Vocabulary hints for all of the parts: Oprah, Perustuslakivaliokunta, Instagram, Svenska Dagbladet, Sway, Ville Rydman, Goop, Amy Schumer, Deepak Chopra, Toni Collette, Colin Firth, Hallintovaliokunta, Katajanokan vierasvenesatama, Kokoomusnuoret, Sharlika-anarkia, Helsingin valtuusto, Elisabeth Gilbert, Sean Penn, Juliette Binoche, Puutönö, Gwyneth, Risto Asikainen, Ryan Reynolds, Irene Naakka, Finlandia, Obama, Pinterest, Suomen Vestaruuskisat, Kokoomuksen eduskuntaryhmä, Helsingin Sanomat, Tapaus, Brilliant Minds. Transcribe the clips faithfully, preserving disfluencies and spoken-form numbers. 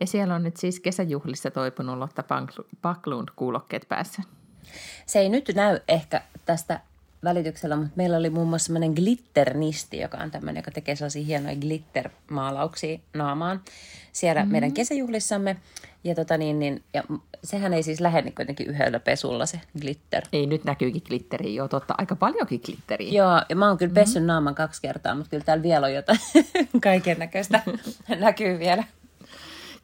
Ja siellä on nyt siis kesäjuhlissa toipunut Lotta Backlund-kuulokkeet päässä. Se ei nyt näy ehkä tästä välityksellä, mutta meillä oli muun muassa semmoinen glitternisti, joka on tämmöinen, joka tekee sellaisia hienoja glittermaalauksia naamaan siellä mm-hmm. meidän kesäjuhlissamme. Ja, tota niin, niin, ja sehän ei siis lähde kuitenkin yhdellä pesulla se glitter. Ei, nyt näkyykin glitteriä, joo totta, aika paljonkin glitteriä. Joo, ja mä oon kyllä pessyt mm-hmm. naaman kaksi kertaa, mutta kyllä täällä vielä on jotain kaiken näköistä näkyy vielä.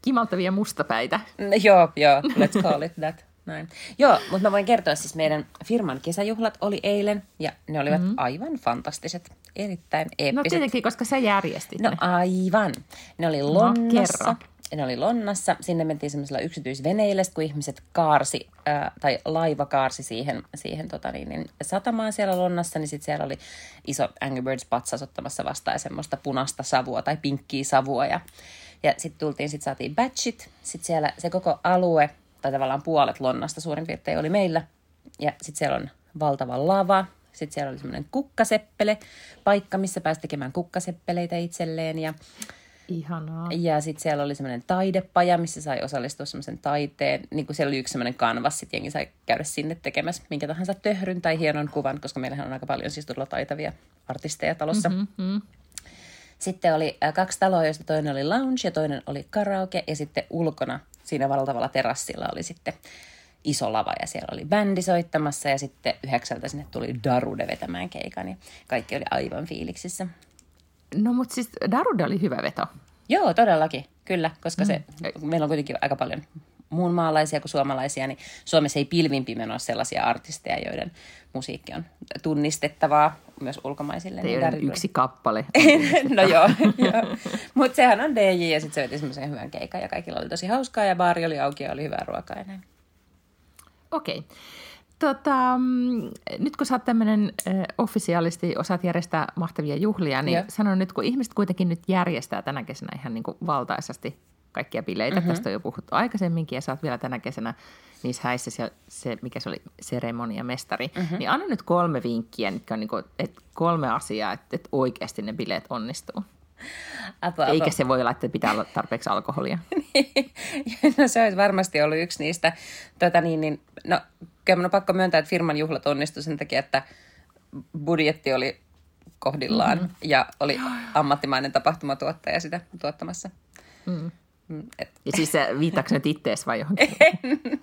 Kimaltavia mustapäitä. No, joo, joo, let's call it that. Näin. Joo, mutta mä voin kertoa, siis meidän firman kesäjuhlat oli eilen, ja ne olivat mm-hmm. aivan fantastiset, erittäin eeppiset. No tietenkin, koska sä järjestit. No aivan. Ne oli Lonnassa. No, ne oli Lonnassa. Sinne mentiin semmoisella yksityisveneillä, kun ihmiset kaarsi, äh, tai laiva kaarsi siihen, siihen tota niin, niin satamaan siellä Lonnassa, niin sitten siellä oli iso Angry Birds-patsas ottamassa vastaan semmoista punaista savua tai pinkkiä savua, ja Ja sitten tultiin, sitten saatiin batchit, sitten siellä se koko alue, tai tavallaan puolet Lonnasta suurin piirtein oli meillä. Ja sitten siellä on valtava lava, sitten siellä oli semmoinen kukkaseppele, paikka, missä pääsi tekemään kukkaseppeleitä itselleen. Ja, ihanaa. Ja sitten siellä oli semmoinen taidepaja, missä sai osallistua semmoisen taiteen. Niin kuin siellä oli yksi semmoinen kanvas, sitten jengi sai käydä sinne tekemässä minkä tahansa töhryn tai hienon kuvan, koska meillähän on aika paljon siis todella taitavia artisteja talossa. Mm-hmm. Sitten oli kaksi taloa, joista toinen oli lounge ja toinen oli karaoke. Ja sitten ulkona siinä valtavalla terassilla oli sitten iso lava ja siellä oli bändi soittamassa. Ja sitten yhdeksältä sinne tuli Darude vetämään keikan ja kaikki oli aivan fiiliksissä. No mutta siis Darude oli hyvä veto. Joo, todellakin. Kyllä, koska se, mm. meillä on kuitenkin aika paljon muun maalaisia kuin suomalaisia, niin Suomessa ei pilvin pimeän ole sellaisia artisteja, joiden musiikki on tunnistettavaa myös ulkomaisille. Niin Darude... yksi kappale. No joo, joo. Mutta sehän on D J ja sitten se veti semmoisen hyvän keikan ja kaikilla oli tosi hauskaa ja baari oli auki ja oli hyvää ruokaa ja näin. Okei. Tota, nyt kun sä oot tämmöinen äh, offisiaalisti, osaat järjestää mahtavia juhlia, niin joo. Sanon nyt, kun ihmiset kuitenkin nyt järjestää tänä kesänä ihan niin kuin valtaisasti kaikkia bileitä. Mm-hmm. Tästä on jo puhuttu aikaisemminkin ja sä oot vielä tänä kesänä niissä häissä se, se mikä se oli, seremoniamestari. Mm-hmm. Niin anna nyt kolme vinkkiä, mitkä on niin kuin, että kolme asiaa, että, että oikeasti ne bileet onnistuu. Apu, apu. Eikä se voi olla, että pitää olla tarpeeksi alkoholia. Niin. No se olisi varmasti ollut yksi niistä. Tota niin, niin, no kyllä minun on pakko myöntää, että firman juhlat onnistui sen takia, että budjetti oli kohdillaan mm-hmm. ja oli ammattimainen tapahtumatuottaja sitä tuottamassa. Mm. Et. Ja siis sä viittaatko nyt ittees vai johonkin? En,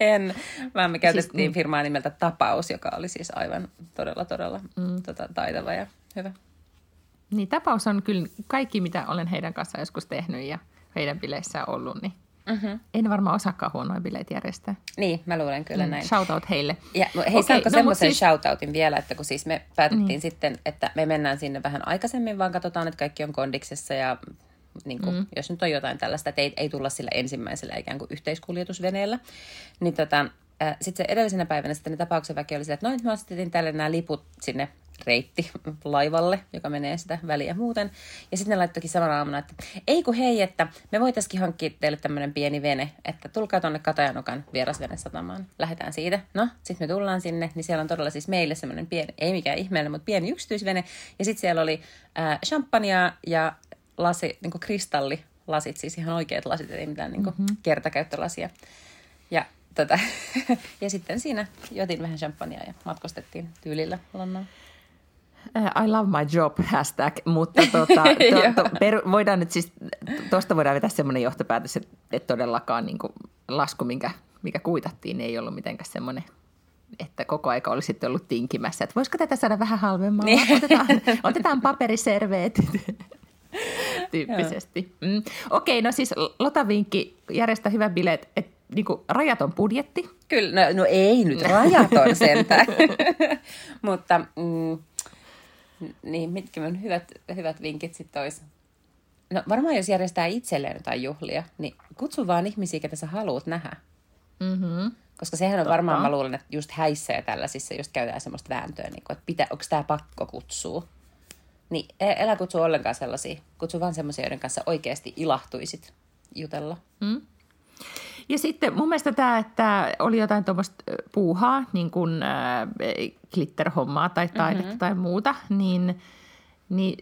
en. Vaan me käytettiin siis, firmaa nimeltä Tapaus, joka oli siis aivan todella, todella mm. tota, taitava ja hyvä. Niin Tapaus on kyllä kaikki, mitä olen heidän kanssaan joskus tehnyt ja heidän bileissään ollut, niin mm-hmm. en varmaan osaakaan huonoja bileitä järjestää. Niin, mä luulen kyllä mm, näin. Shoutout heille. Ja, hei, okay, saanko no, semmoisen siis... shoutoutin vielä, että kun siis me päätettiin niin. sitten, että me mennään sinne vähän aikaisemmin, vaan katsotaan, että kaikki on kondiksessa ja... Niin kuin, mm. jos nyt on jotain tällaista, että ei, ei tulla sillä ensimmäisellä ikään kuin yhteiskuljetusveneellä, niin tota, sitten se edellisenä päivänä sitten ne Tapauksen väki oli sillä, että no nyt me ostettiin tälle nämä liput sinne reittilaivalle, joka menee sitä väliä muuten. Ja sitten ne laittoikin samana aamuna, että ei kun hei, että me voitaisiin hankkia teille tämmöinen pieni vene, että tulkaa tuonne Katajanokan vierasvenesatamaan, lähdetään siitä. No, sitten me tullaan sinne, niin siellä on todella siis meille semmoinen pieni, ei mikään ihmeellinen, mutta pieni yksityisvene. Ja sitten siellä oli äh, champagnea ja lasi, niin kuin kristallilasit, siis ihan oikeat lasit, ei mitään niin kuin mm-hmm. kertakäyttölasia. Ja, tota, ja sitten siinä jotin vähän champagnea ja matkustettiin tyylillä Lonnaan. Uh, I love my job, hashtag, mutta tuota, to, to, per, voidaan nyt siis, tuosta voidaan vetää semmoinen johtopäätös, että, että todellakaan niin kuin lasku, minkä, mikä kuitattiin, ei ollut mitenkään semmoinen, että koko aika olisi sitten ollut tinkimässä, että voisiko tätä saada vähän halvemmalla, otetaan, otetaan paperiserveetit. Tyyppisesti. Mm. Okei, no siis Lotan vinkki, järjestä hyvä bileet, että niinku rajaton budjetti. Kyllä, no, no ei nyt rajaton sentään, mutta mm, niin mitkä on hyvät, hyvät vinkit sitten olisi? No varmaan jos järjestää itselleen jotain juhlia, niin kutsu vaan ihmisiä, ketä sä haluat nähdä. Mm-hmm. Koska sehän on Totta. varmaan, mä luulen, että just häissä ja tällaisissa just käydään semmoista vääntöä, niin kun, että pitä, onko tää pakko kutsua. Niin elä kutsu ollenkaan sellaisia. Kutsu vaan semmoisia, joiden kanssa oikeasti ilahtuisit jutella. Mm. Ja sitten mun mielestä tämä, että oli jotain tuommoista puuhaa, niin kuin äh, glitterhommaa tai taidetta mm-hmm. tai muuta, niin, niin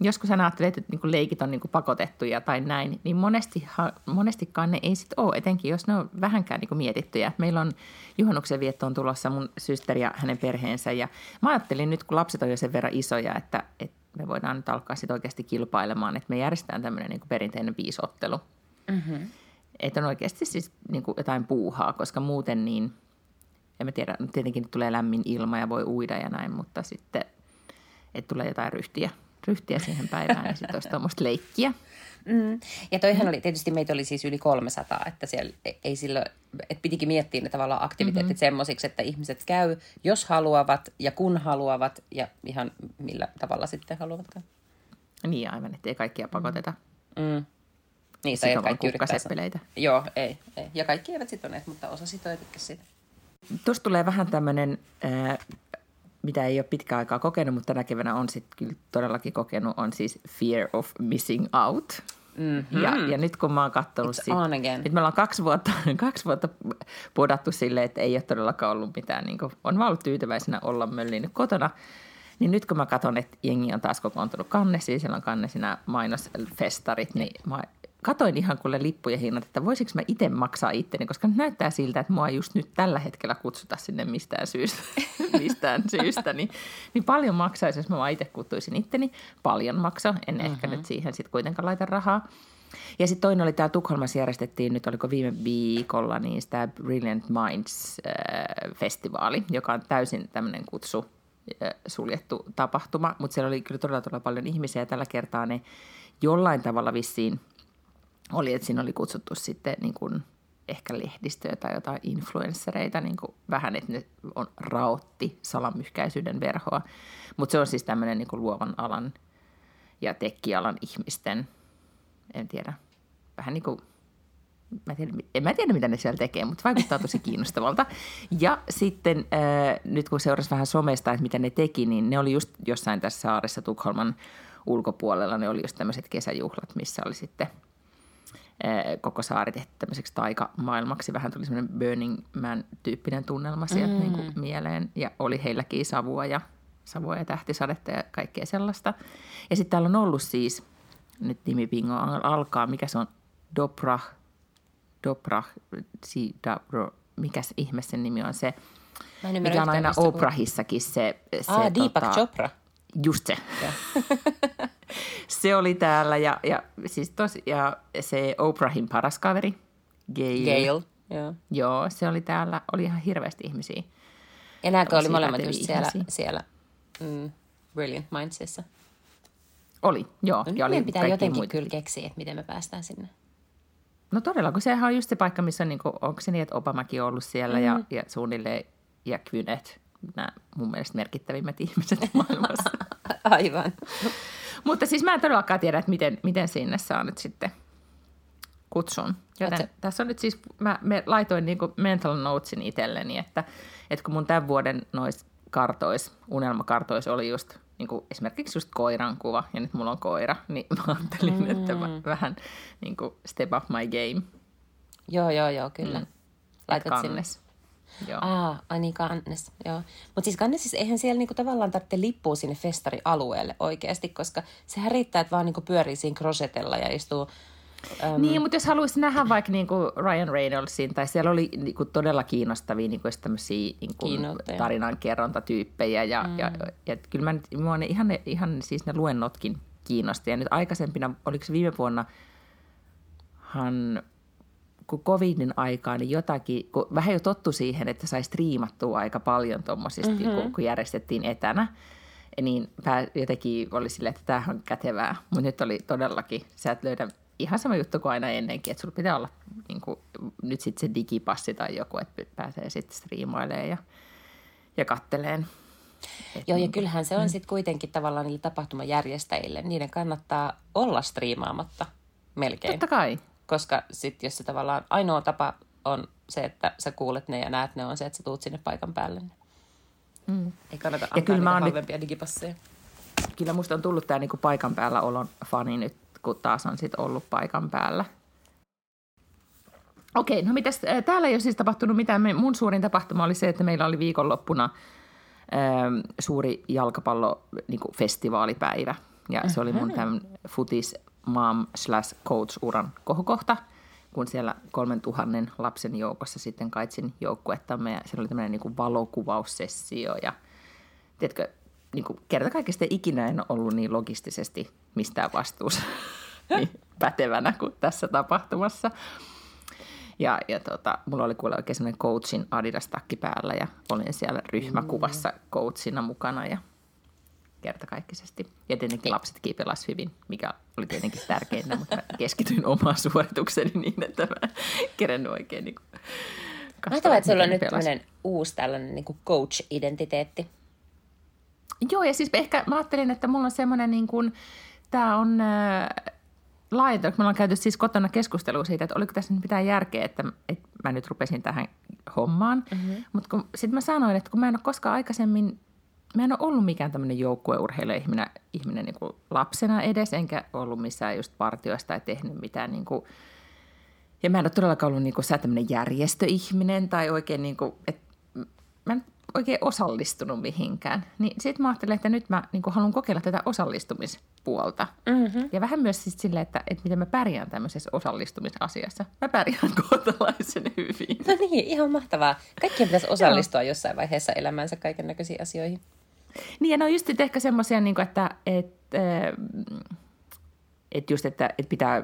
joskus sä ajattelet, että niinku leikit on niinku pakotettuja tai näin, niin monestihan, monestikaan ne ei sitten ole, etenkin jos ne on vähänkään niinku mietittyjä. Meillä on juhannuksen viettoon tulossa mun systeri ja hänen perheensä, ja mä ajattelin nyt, kun lapset on jo sen verran isoja, että, että me voidaan nyt alkaa sitten oikeasti kilpailemaan, että me järjestetään tämmöinen niinku perinteinen biisottelu. Mm-hmm. Että on oikeasti siis niin kuin jotain puuhaa, koska muuten niin, en mä tiedä, tietenkin tulee lämmin ilma ja voi uida ja näin, mutta sitten, että tulee jotain ryhtiä, ryhtiä siihen päivään ja sitten olisi tuommoista leikkiä. Mm. Ja toihan oli, tietysti meitä oli siis yli kolmesataa, että siellä ei silloin, että pitikin miettiä ne tavallaan aktiviteetit mm-hmm. semmoisiksi, että ihmiset käy, jos haluavat ja kun haluavat ja ihan millä tavalla sitten haluavatkaan. Niin aivan, ettei kaikkia pakoteta. Mm. Niin, tai kaikki yrittää. Joo, ei, ei. Ja kaikki eivät sitoneet, mutta osa sitoi tykkäsi siitä. Tuossa tulee vähän tämmöinen, äh, mitä ei ole pitkään aikaa kokenut, mutta tänä keväänä on sitten kyllä todellakin kokenut, on siis fear of missing out. Mm-hmm. Ja, ja nyt kun mä oon katsonut sitä, nyt me ollaan kaksi vuotta, kaksi vuotta podattu silleen, että ei ole todellakaan ollut mitään, niin kuin, on vaan ollut tyytyväisenä olla möllinyt kotona. Niin nyt kun mä katson, että jengi on taas kokoontunut kannesiin, siellä on kannesina mainosfestarit, niin mä katoin ihan kuule lippujen hinnat, että voisiko mä itse maksaa itteni, koska nyt näyttää siltä, että mua ei just nyt tällä hetkellä kutsuta sinne mistään syystä, mistään syystä niin, niin paljon maksaisi, jos mä vaan itse kutsuisin itteni. Paljon maksaa, en mm-hmm. ehkä nyt siihen sitten kuitenkaan laita rahaa. Ja sitten toinen oli tämä Tukholmassa järjestettiin, nyt oliko viime viikolla, niin tämä Brilliant Minds-festivaali, joka on täysin tämmöinen kutsu suljettu tapahtuma, mutta siellä oli kyllä todella, todella paljon ihmisiä ja tällä kertaa ne jollain tavalla vissiin oli, että siinä oli kutsuttu sitten niin kuin ehkä lehdistöä tai jotain influenssereita niin kuin vähän, että ne on raotti salamyhkäisyyden verhoa. Mutta se on siis tämmöinen niin kuin luovan alan ja tekkialan ihmisten, en tiedä, vähän niin kuin, mä tiedä, en mä tiedä mitä ne siellä tekee, mutta vaikuttaa tosi kiinnostavalta. Ja sitten ää, nyt kun seurasi vähän somesta, että mitä ne teki, niin ne oli just jossain tässä saaressa Tukholman ulkopuolella, ne oli just tämmöiset kesäjuhlat, missä oli sitten koko saari tehty tämmöiseksi taikamaailmaksi. Vähän tuli semmoinen Burning Man-tyyppinen tunnelma sieltä mm. niin kuin mieleen. Ja oli heilläkin savua ja, savua ja tähtisadetta ja kaikkea sellaista. Ja sitten täällä on ollut siis, nyt nimipingo alkaa, mikä se on? Dobra, Dobra, si, Dobro, mikäs ihme sen nimi on se? Mikä on aina Oprahissakin se. se ah, Deepak tota, Chopra. Just se. Se oli täällä ja, ja, siis tos, ja se Oprahin paras kaveri, Gale. Gale, joo. Joo, se oli täällä. Oli ihan hirveästi ihmisiä. Ja nämäkö oli molemmat just siellä, siellä mm, Brilliant Mindsissa? Oli, joo. No, ja oli meidän pitää jotenkin muita. Kyllä keksiä, että miten me päästään sinne. No todella, kun sehän on just se paikka, missä on, niin kuin, onko se niin, että Obamakin on ollut siellä mm-hmm. ja, ja suunnilleen ja Gwyneth. Nämä mun mielestä merkittävimmät ihmiset maailmassa. Aivan. Mutta siis mä en todellakaan tiedä, että miten, miten sinne saa nyt sitten kutsun. Joten Ootse. Tässä on nyt siis, mä me laitoin niin kuin mental notesin itselleni, että, että kun mun tämän vuoden nois kartois, unelmakartois oli just niin kuin esimerkiksi just koiran kuva, ja nyt mulla on koira, niin mä ajattelin, mm. että mä vähän niin kuin step up my game. Joo, joo, joo, kyllä. Mm. Laitat sinne. Joo. Ah, ai niin, Kannes, joo. Mutta siis Kannesissa eihän siellä niinku tavallaan tarvitse lippua sinne festarialueelle oikeasti, koska sehän riittää, että vaan niinku pyörii siinä krosetella ja istuu. Äm... Niin, mutta jos haluaisi nähdä vaikka niinku Ryan Reynoldsin, tai siellä oli niinku todella kiinnostavia niinku tämmöisiä niinku tarinankerrontatyyppejä, ja, mm. ja, ja kyllä mä nyt, mua ne ihan, ne, ihan siis ne luennotkin kiinnosti. Ja nyt aikaisempina, oliko se viime vuonnahan... kun covidin aikaa, niin jotakin, kun vähän jo tottu siihen, että sai striimattua aika paljon tuommoisista, mm-hmm. kun, kun järjestettiin etänä, niin pää, jotenkin oli silleen, että tämähän on kätevää. Mutta nyt oli todellakin, sä et löydä ihan sama juttu kuin aina ennenkin, että sulla pitää olla niin kuin, nyt sitten se digipassi tai joku, että pääsee sitten striimailemaan ja, ja katteleen Joo, ja kyllähän se on sitten kuitenkin tavallaan niille tapahtumajärjestäjille. Niiden kannattaa olla striimaamatta melkein. Totta kai. Koska sitten jos se tavallaan ainoa tapa on se, että sä kuulet ne ja näet ne, on se, että sä tuut sinne paikan päälle. Mm. Ei kannata antaa ja kyllä niitä halvempia nyt digipasseja. Kyllä musta on tullut tämä niinku paikan päällä olon fani nyt, kun taas on sitten ollut paikan päällä. Okei, no mitäs, täällä ei ole siis tapahtunut mitään. Mun suurin tapahtuma oli se, että meillä oli viikonloppuna suuri jalkapallofestivaalipäivä. Ja se oli mun tämän futis-mom slash coach-uran kohokohta, kun siellä kolmen tuhannen lapsen joukossa sitten kaitsin joukkuettamme. Ja siellä oli tämmöinen niin valokuvaussessio ja tiedätkö, niin kerta kaikesta ikinä en ollut niin logistisesti mistään vastuussa niin pätevänä kuin tässä tapahtumassa. Ja, ja tota, mulla oli kuule oikein semmoinen coachin Adidas-takki päällä ja olin siellä ryhmäkuvassa coachina mukana ja kertakaikkisesti. Ja tietenkin lapset kiipelasivat hyvin, mikä oli tietenkin tärkeintä, mutta keskityin omaan suoritukseni niin, että mä kerennyt oikein niin kuin katsoa. Mahtavaa, että sulla on nyt tämmöinen uusi tällainen niin kuin coach-identiteetti. Joo, ja siis ehkä mä ajattelin, että mulla on semmoinen niin kuin, tää on... Äh, Laajentunut. Me ollaan käyty siis kotona keskustelua siitä, että oliko tässä nyt mitään järkeä, että, että mä nyt rupesin tähän hommaan. Mm-hmm. Mutta sitten mä sanoin, että kun mä en ole koskaan aikaisemmin, mä en ole ollut mikään tämmöinen joukkueurheiluihminen ihminen niin kuin lapsena edes, enkä ollut missään just partioista ja tehnyt mitään. Niin kuin, ja mä en ole todellakaan ollut niin kuin sä tämmöinen järjestöihminen tai oikein niin kuin, että mä en oikein osallistunut mihinkään. Niin sitten mä ajattelin, että nyt mä niin kuin haluan kokeilla tätä osallistumispuolta. Mm-hmm. Ja vähän myös sitten silleen, että, että miten mä pärjään tämmöisessä osallistumisasiassa. Mä pärjään kohtalaisen hyvin. No niin, ihan mahtavaa. Kaikkien pitäisi osallistua jossain vaiheessa elämäänsä kaiken näköisiin asioihin. Niin ja no just nyt ehkä semmoisia, niin että, että, että, just, että, että pitää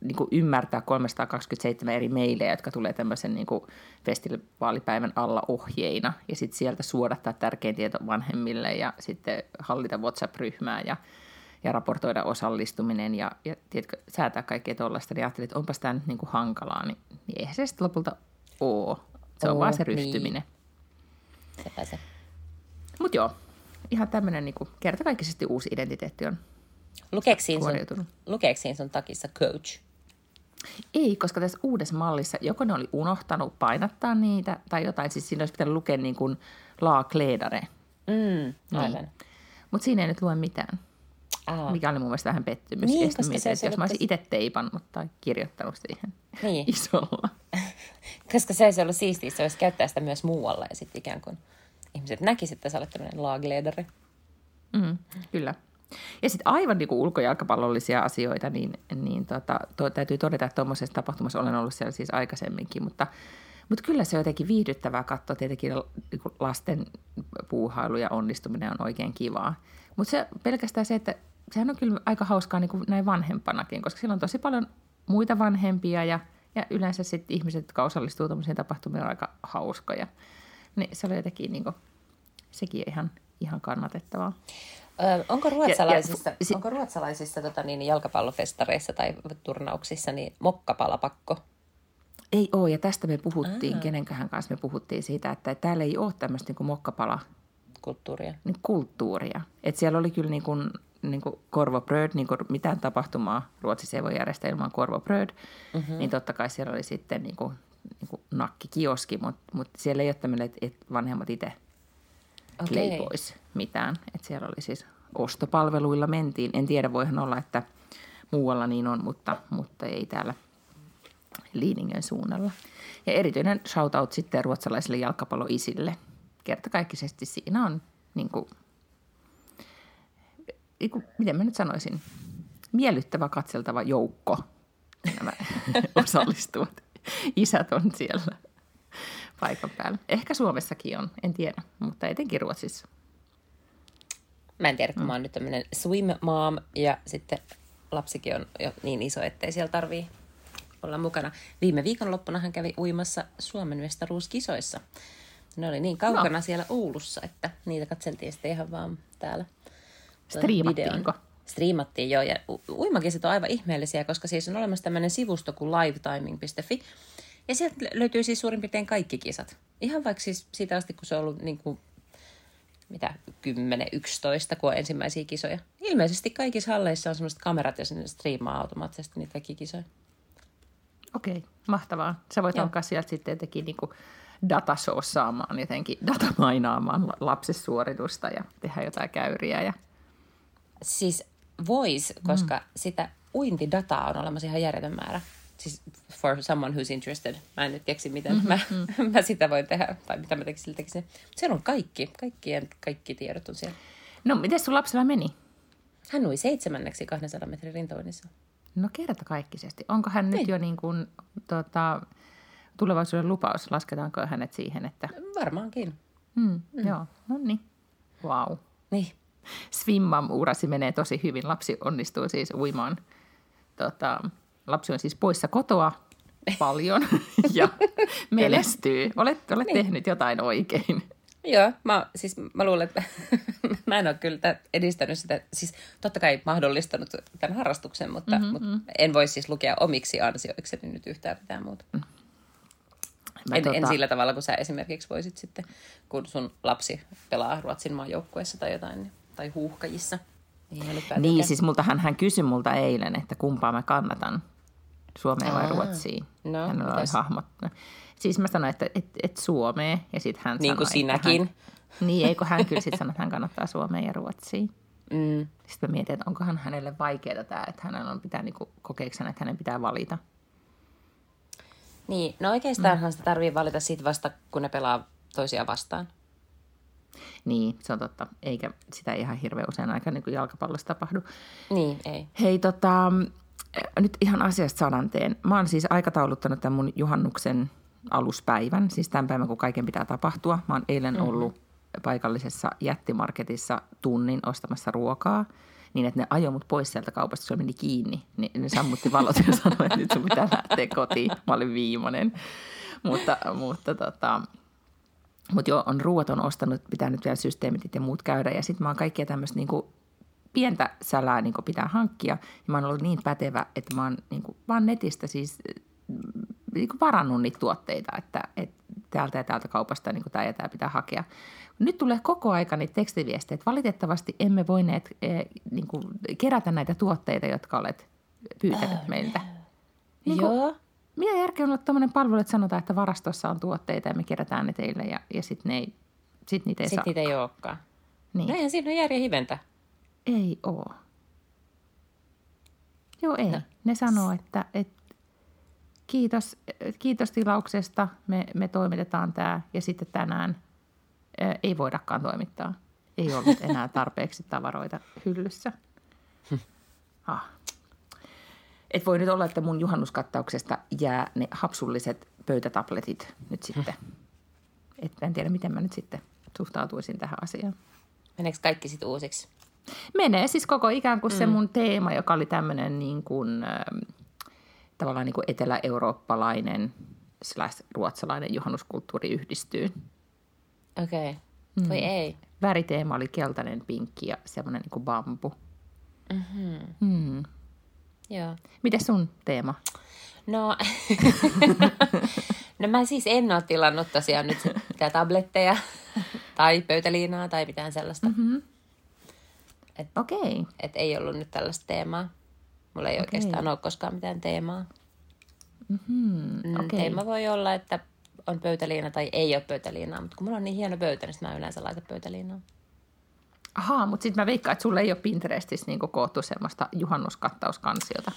niin kuin ymmärtää kolmesataakaksikymmentäseitsemän eri meilejä, jotka tulee tämmöisen niin kuin festivaalipäivän alla ohjeina. Ja sitten sieltä suodattaa tärkein tieto vanhemmille ja sitten hallita WhatsApp-ryhmää ja, ja raportoida osallistuminen ja, ja tiedätkö, säätää kaikkea tuollaista. Niin ajattelin, että onpas tämä nyt niin kuin hankalaa, niin, niin eihän se sitten lopulta ole. Se on oo, vaan se ryhtyminen. Niin. Sepä se. Mutta joo, ihan tämmöinen niin kuin kertakaikkisesti uusi identiteetti on. Lukeeko siinä sun takissa coach? Ei, koska tässä uudessa mallissa joko ne oli unohtanut painattaa niitä tai jotain. Siis siinä olisi pitänyt lukea niin kuin laa kleedare. Mm, aivan. Niin. Mutta siinä ei nyt lue mitään, Aa. mikä oli mun mielestä vähän pettymys. Niin, koska mietin, se olisi jos mä olisin itse teipannut tai kirjoittanut siihen niin isolla. Koska se olisi ollut siistiä, se olisi käyttää sitä myös muualla ja sitten ikään kuin ihmiset näkisivät, että sä olet tämmöinen laa kleedare. Mm, kyllä. Ja sitten aivan niin kuin ulkojalkapallollisia asioita, niin, niin tota, to, täytyy todeta, että tuommoisessa tapahtumassa olen ollut siellä siis aikaisemminkin, mutta, mutta kyllä se on jotenkin viihdyttävää katsoa. Tietenkin niin kuin lasten puuhailu ja onnistuminen on oikein kivaa, mutta se, pelkästään se, että sehän on kyllä aika hauskaa niin kuin näin vanhempanakin, koska siellä on tosi paljon muita vanhempia ja, ja yleensä sitten ihmiset, jotka osallistuu tuommoisiin tapahtumiin, on aika hauskoja. Niin se oli jotenkin niin kuin, sekin ihan, ihan kannatettavaa. Öö, onko ruotsalaisissa, ja, ja, si- onko ruotsalaisissa tota, niin, jalkapallofestareissa tai turnauksissa niin mokkapalapakko? Ei ole, ja tästä me puhuttiin, Aa. kenenkähän kanssa me puhuttiin siitä, että täällä ei ole tämmöistä niin kuin mokkapala-kulttuuria. Niin, kulttuuria. Et siellä oli kyllä niin kuin, niin kuin korvobröd, niin kuin mitään tapahtumaa Ruotsissa ei voi järjestää ilman korvobröd, mm-hmm. niin totta kai siellä oli sitten niin kuin, niin kuin nakkikioski, mutta, mutta siellä ei ole tämmöinen, että vanhemmat itse leipois mitään. Että siellä oli siis ostopalveluilla mentiin. En tiedä, voihan olla, että muualla niin on, mutta, mutta ei täällä Liidingön suunnalla. Ja erityinen shoutout sitten ruotsalaisille jalkapalloisille. Kertakaikkisesti siinä on, niin kuin, niin kuin, miten mä nyt sanoisin, miellyttävä katseltava joukko. Nämä osallistuvat isät on siellä paikan päällä. Ehkä Suomessakin on, en tiedä, mutta etenkin Ruotsissa. Mä en tiedä, kun mm. mä oon nyt tämmönen swim mom ja sitten lapsikin on jo niin iso, ettei siellä tarvii olla mukana. Viime viikonloppuna hän kävi uimassa Suomen Vestaruuskisoissa. Ne oli niin kaukana no. siellä Oulussa, että niitä katseltiin sitten ihan vaan täällä. Striimattiinko? Striimattiin, joo. Ja u- uimakiset on aivan ihmeellisiä, koska siis on olemassa tämmöinen sivusto kuin live timing piste f i. Ja sieltä löytyy siis suurin piirtein kaikki kisat. Ihan vaikka siis siitä asti, kun se on ollut niin kuin mitä kymmenen yksitoista, kun on ensimmäisiä kisoja. Ilmeisesti kaikissa halleissa on semmoiset kamerat ja sinne striimaa automaattisesti niitä kaikki kisoja. Okei, mahtavaa. Sä voit alkaa sieltä sitten jotenkin niin kuin datasoosaamaan jotenkin, datamainaamaan lapsisuoritusta ja tehdä jotain käyriä. Ja... Siis voisi, koska mm. sitä uintidataa on olemassa ihan järjetön määrä. Siis for someone who's interested. Mä en nyt keksi, miten mm-hmm. mä, mä sitä voin tehdä, tai mitä mä tekisin, tekisin. Siellä on kaikki, kaikkien, kaikki tiedot on siellä. No, miten sun lapsella meni? Hän ui seitsemänneksi kahdensadan metrin rintauinnissa. No kertakaikkisesti. Onko hän nyt Ei. jo niin kuin, tota, tulevaisuuden lupaus? Lasketaanko hänet siihen, että... Varmaankin. Mm, mm. Joo, no niin. Vau. Niin. Swim-urasi menee tosi hyvin. Lapsi onnistuu siis uimaan. Tota, lapsi on siis poissa kotoa paljon ja menestyy. Olet, olet niin. tehnyt jotain oikein. Joo, mä, siis mä luulen, että mä en ole kyllä edistänyt sitä, siis totta kai mahdollistanut tämän harrastuksen, mutta, mm-hmm. mutta en voi siis lukea omiksi ansioikseni nyt yhtään mitään muuta. Mä en, tota... en sillä tavalla, kun sä esimerkiksi voisit sitten, kun sun lapsi pelaa Ruotsin maajoukkueessa tai jotain, tai huuhkajissa. Niin, niin siis multahan hän kysyi multa eilen, että kumpaa mä kannatan, Suomea vai Ruotsiin. No, hän oli hahmottanut. Siis mä sanoin, että et, et Suomea, ja sitten hän niin sanoi, niin kuin sinäkin. Hän, niin, eikö hän kyllä sitten sanoi, että hän kannattaa Suomea ja Ruotsia. Mm. Sitten mä mietin, että onkohan hänelle vaikeaa tämä, että hänen on pitää niinku kokeeksi, että hänen pitää valita. Niin, no oikeastaanhan mm. sitä tarvii valita sit vasta, kun ne pelaa toisiaan vastaan. Niin, se on totta. Eikä sitä ihan hirveän usein aikaan niin kuin jalkapallossa tapahdu. Niin, ei. Hei, tota, nyt ihan asiasta sananteen. Mä oon siis aikatauluttanut tämän mun juhannuksen aluspäivän, siis tämän päivän, kun kaiken pitää tapahtua. Mä oon eilen mm-hmm. ollut paikallisessa jättimarketissa tunnin ostamassa ruokaa, niin että ne ajoi mut pois sieltä kaupasta, kun se meni kiinni. Ne, ne sammutti valot ja sanoi, että nyt sun pitää lähteä kotiin. Mä olin viimeinen. Mutta, mutta tota... Mutta joo, on ruuat on ostanut, pitää nyt vielä systeemit ja muut käydä. Ja sitten mä oon kaikkea tämmöistä niinku pientä sälää niinku pitää hankkia. Ja mä oon ollut niin pätevä, että mä oon niinku vaan netistä siis niinku varannut niitä tuotteita, että et täältä ja täältä kaupasta niinku tää ja tää pitää hakea. Nyt tulee koko aika niitä tekstiviestejä, että valitettavasti emme voineet e, niinku kerätä näitä tuotteita, jotka olet pyytänyt oh, meiltä. Niin joo. Kun, mitä järkeä on olla tuommoinen palvelu, että sanotaan, että varastossa on tuotteita ja me kerätään ne teille ja, ja sitten sit niitä ei sit saa. Sitten niitä ei olekaan. Niin. Näinhän siinä on järjen hiventä. Ei ole. Joo, ei. No. Ne sanoo, että, että kiitos, kiitos tilauksesta, me, me toimitetaan tämä ja sitten tänään ää, ei voidakaan toimittaa. Ei ollut enää tarpeeksi tavaroita hyllyssä. Ah. Et voi nyt olla, että mun juhannuskattauksesta jää ne hapsulliset pöytätabletit nyt sitten. Et en tiedä, miten mä nyt sitten suhtautuisin tähän asiaan. Meneekö kaikki sitten uusiksi? Menee siis koko ikään kuin mm. se mun teema, joka oli tämmöinen niin kuin, tavallaan niin kuin etelä-eurooppalainen slash ruotsalainen juhannuskulttuuri yhdistyy. Okei. Okay. Mm. Voi ei. Väriteema oli keltainen, pinkki ja semmoinen niin kuin bambu. Mm-hmm. Mm. Joo. Miten sun teema? No, no mä siis en ole tilannut tosiaan nyt mitään tabletteja tai pöytäliinaa tai mitään sellaista. Mm-hmm. Että okay. et ei ollut nyt tällaista teemaa. Mulla ei okay. oikeastaan ole koskaan mitään teemaa. Mm-hmm. Okay. Teema voi olla, että on pöytäliina tai ei ole pöytäliinaa, mutta kun mulla on niin hieno pöytä, niin mä yleensä laitan pöytäliinaa. Ahaa, mutta sitten mä veikkaan, että sulla ei ole Pinterestissä niin koottu semmoista juhannuskattauskansiota.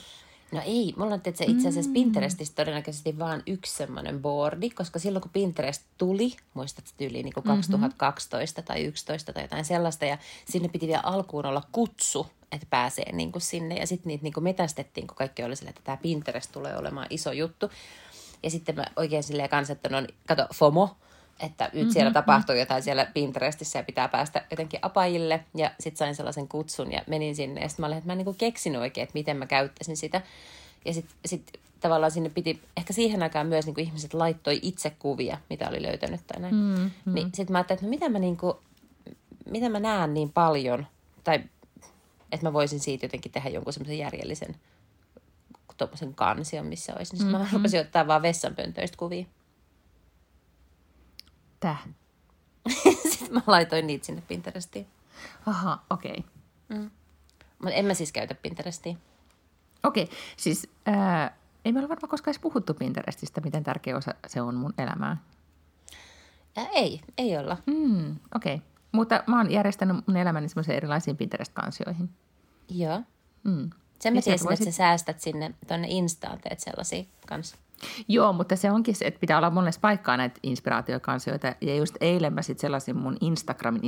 No ei, mulla on tietysti itse asiassa mm. Pinterestissä todennäköisesti vaan yksi semmoinen boardi, koska silloin kun Pinterest tuli, muistatko tyyliin niin kuin kaksituhattakaksitoista mm-hmm. tai yksitoista tai jotain sellaista, ja sinne piti vielä alkuun olla kutsu, että pääsee niin kuin sinne, ja sitten niitä niin kuin metästettiin, kun kaikki oli sillä, että tämä Pinterest tulee olemaan iso juttu. Ja sitten mä oikein silleen kanssa, että no, kato, FOMO. Että nyt siellä mm-hmm. tapahtuu jotain siellä Pinterestissä ja pitää päästä jotenkin apajille. Ja sitten sain sellaisen kutsun ja menin sinne. Ja sitten mä olin, että mä en niin kuin keksin oikein, että miten mä käyttäisin sitä. Ja sitten sit tavallaan sinne piti, ehkä siihen aikaan myös niin kuin ihmiset laittoi itse kuvia, mitä oli löytänyt tai näin. Mm-hmm. Niin sitten mä ajattelin, että no mitä mä, niin kuin, mitä mä näen niin paljon. Tai että mä voisin siitä jotenkin tehdä jonkun semmoisen järjellisen tuommoisen kansion, missä olisi. Niin mm-hmm. mä rupesin ottaa vaan vessanpöntöistä kuvia. Täh. Mä laitoin niitä sinne Pinterestiin. Aha, okei. Okay. Mm. Mutta en mä siis käytä Pinterestiä. Okei, okay. siis äh, ei me ole varmaan koskaan edes puhuttu Pinterestistä, miten tärkeä osa se on mun elämää. Äh, ei, ei olla. Mm, okei, okay. Mutta mä oon järjestänyt mun elämäni semmoisiin erilaisiin Pinterest-kansioihin. Joo. Mm. Sen mä tiesin, voisit... että sä säästät sinne tuonne Instaan, teet sellaisia kanssa. Joo, mutta se onkin se, että pitää olla monessa paikkaa näitä inspiraatiokansioita. Ja just eilen mä sitten sellaisen mun Instagramin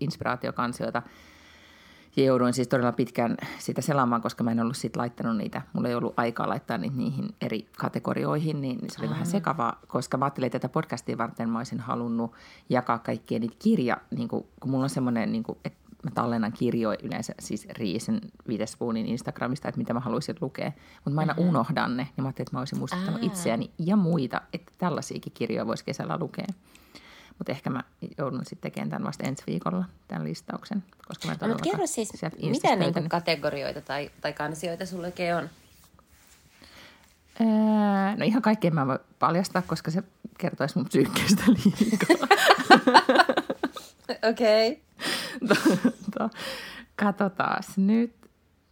inspiraatiokansioita. Ja jouduin siis todella pitkään sitä selaamaan, koska mä en ollut sit laittanut niitä. Mulla ei ollut aikaa laittaa niitä niihin eri kategorioihin, niin se oli Aha. vähän sekavaa. Koska mä ajattelin, että tätä podcastia varten mä olisin halunnut jakaa kaikkia niitä kirja. Niin kun, kun mulla on semmoinen, niin että mä tallennan kirjoja yleensä siis Riisen Vitespuunin Instagramista, että mitä mä haluaisin lukea. Mutta mä aina mm-hmm. unohdan ne, niin mä ajattelin, että mä olisin muistuttanut Aa. itseäni ja muita, että tällaisiakin kirjoja voisi kesällä lukea. Mutta ehkä mä joudun sitten tekemään tämän vasta ensi viikolla, tämän listauksen. Koska mä en todellakaan sieltä Instasta löytänyt. Mutta kerro siis, mitä kategorioita tai, tai kansioita sulla oikein on? Öö, no ihan kaikkea mä voin paljastaa, koska se kertoisi mun psyykkeestä liikaa. Okei. Okay. Katsotaas nyt.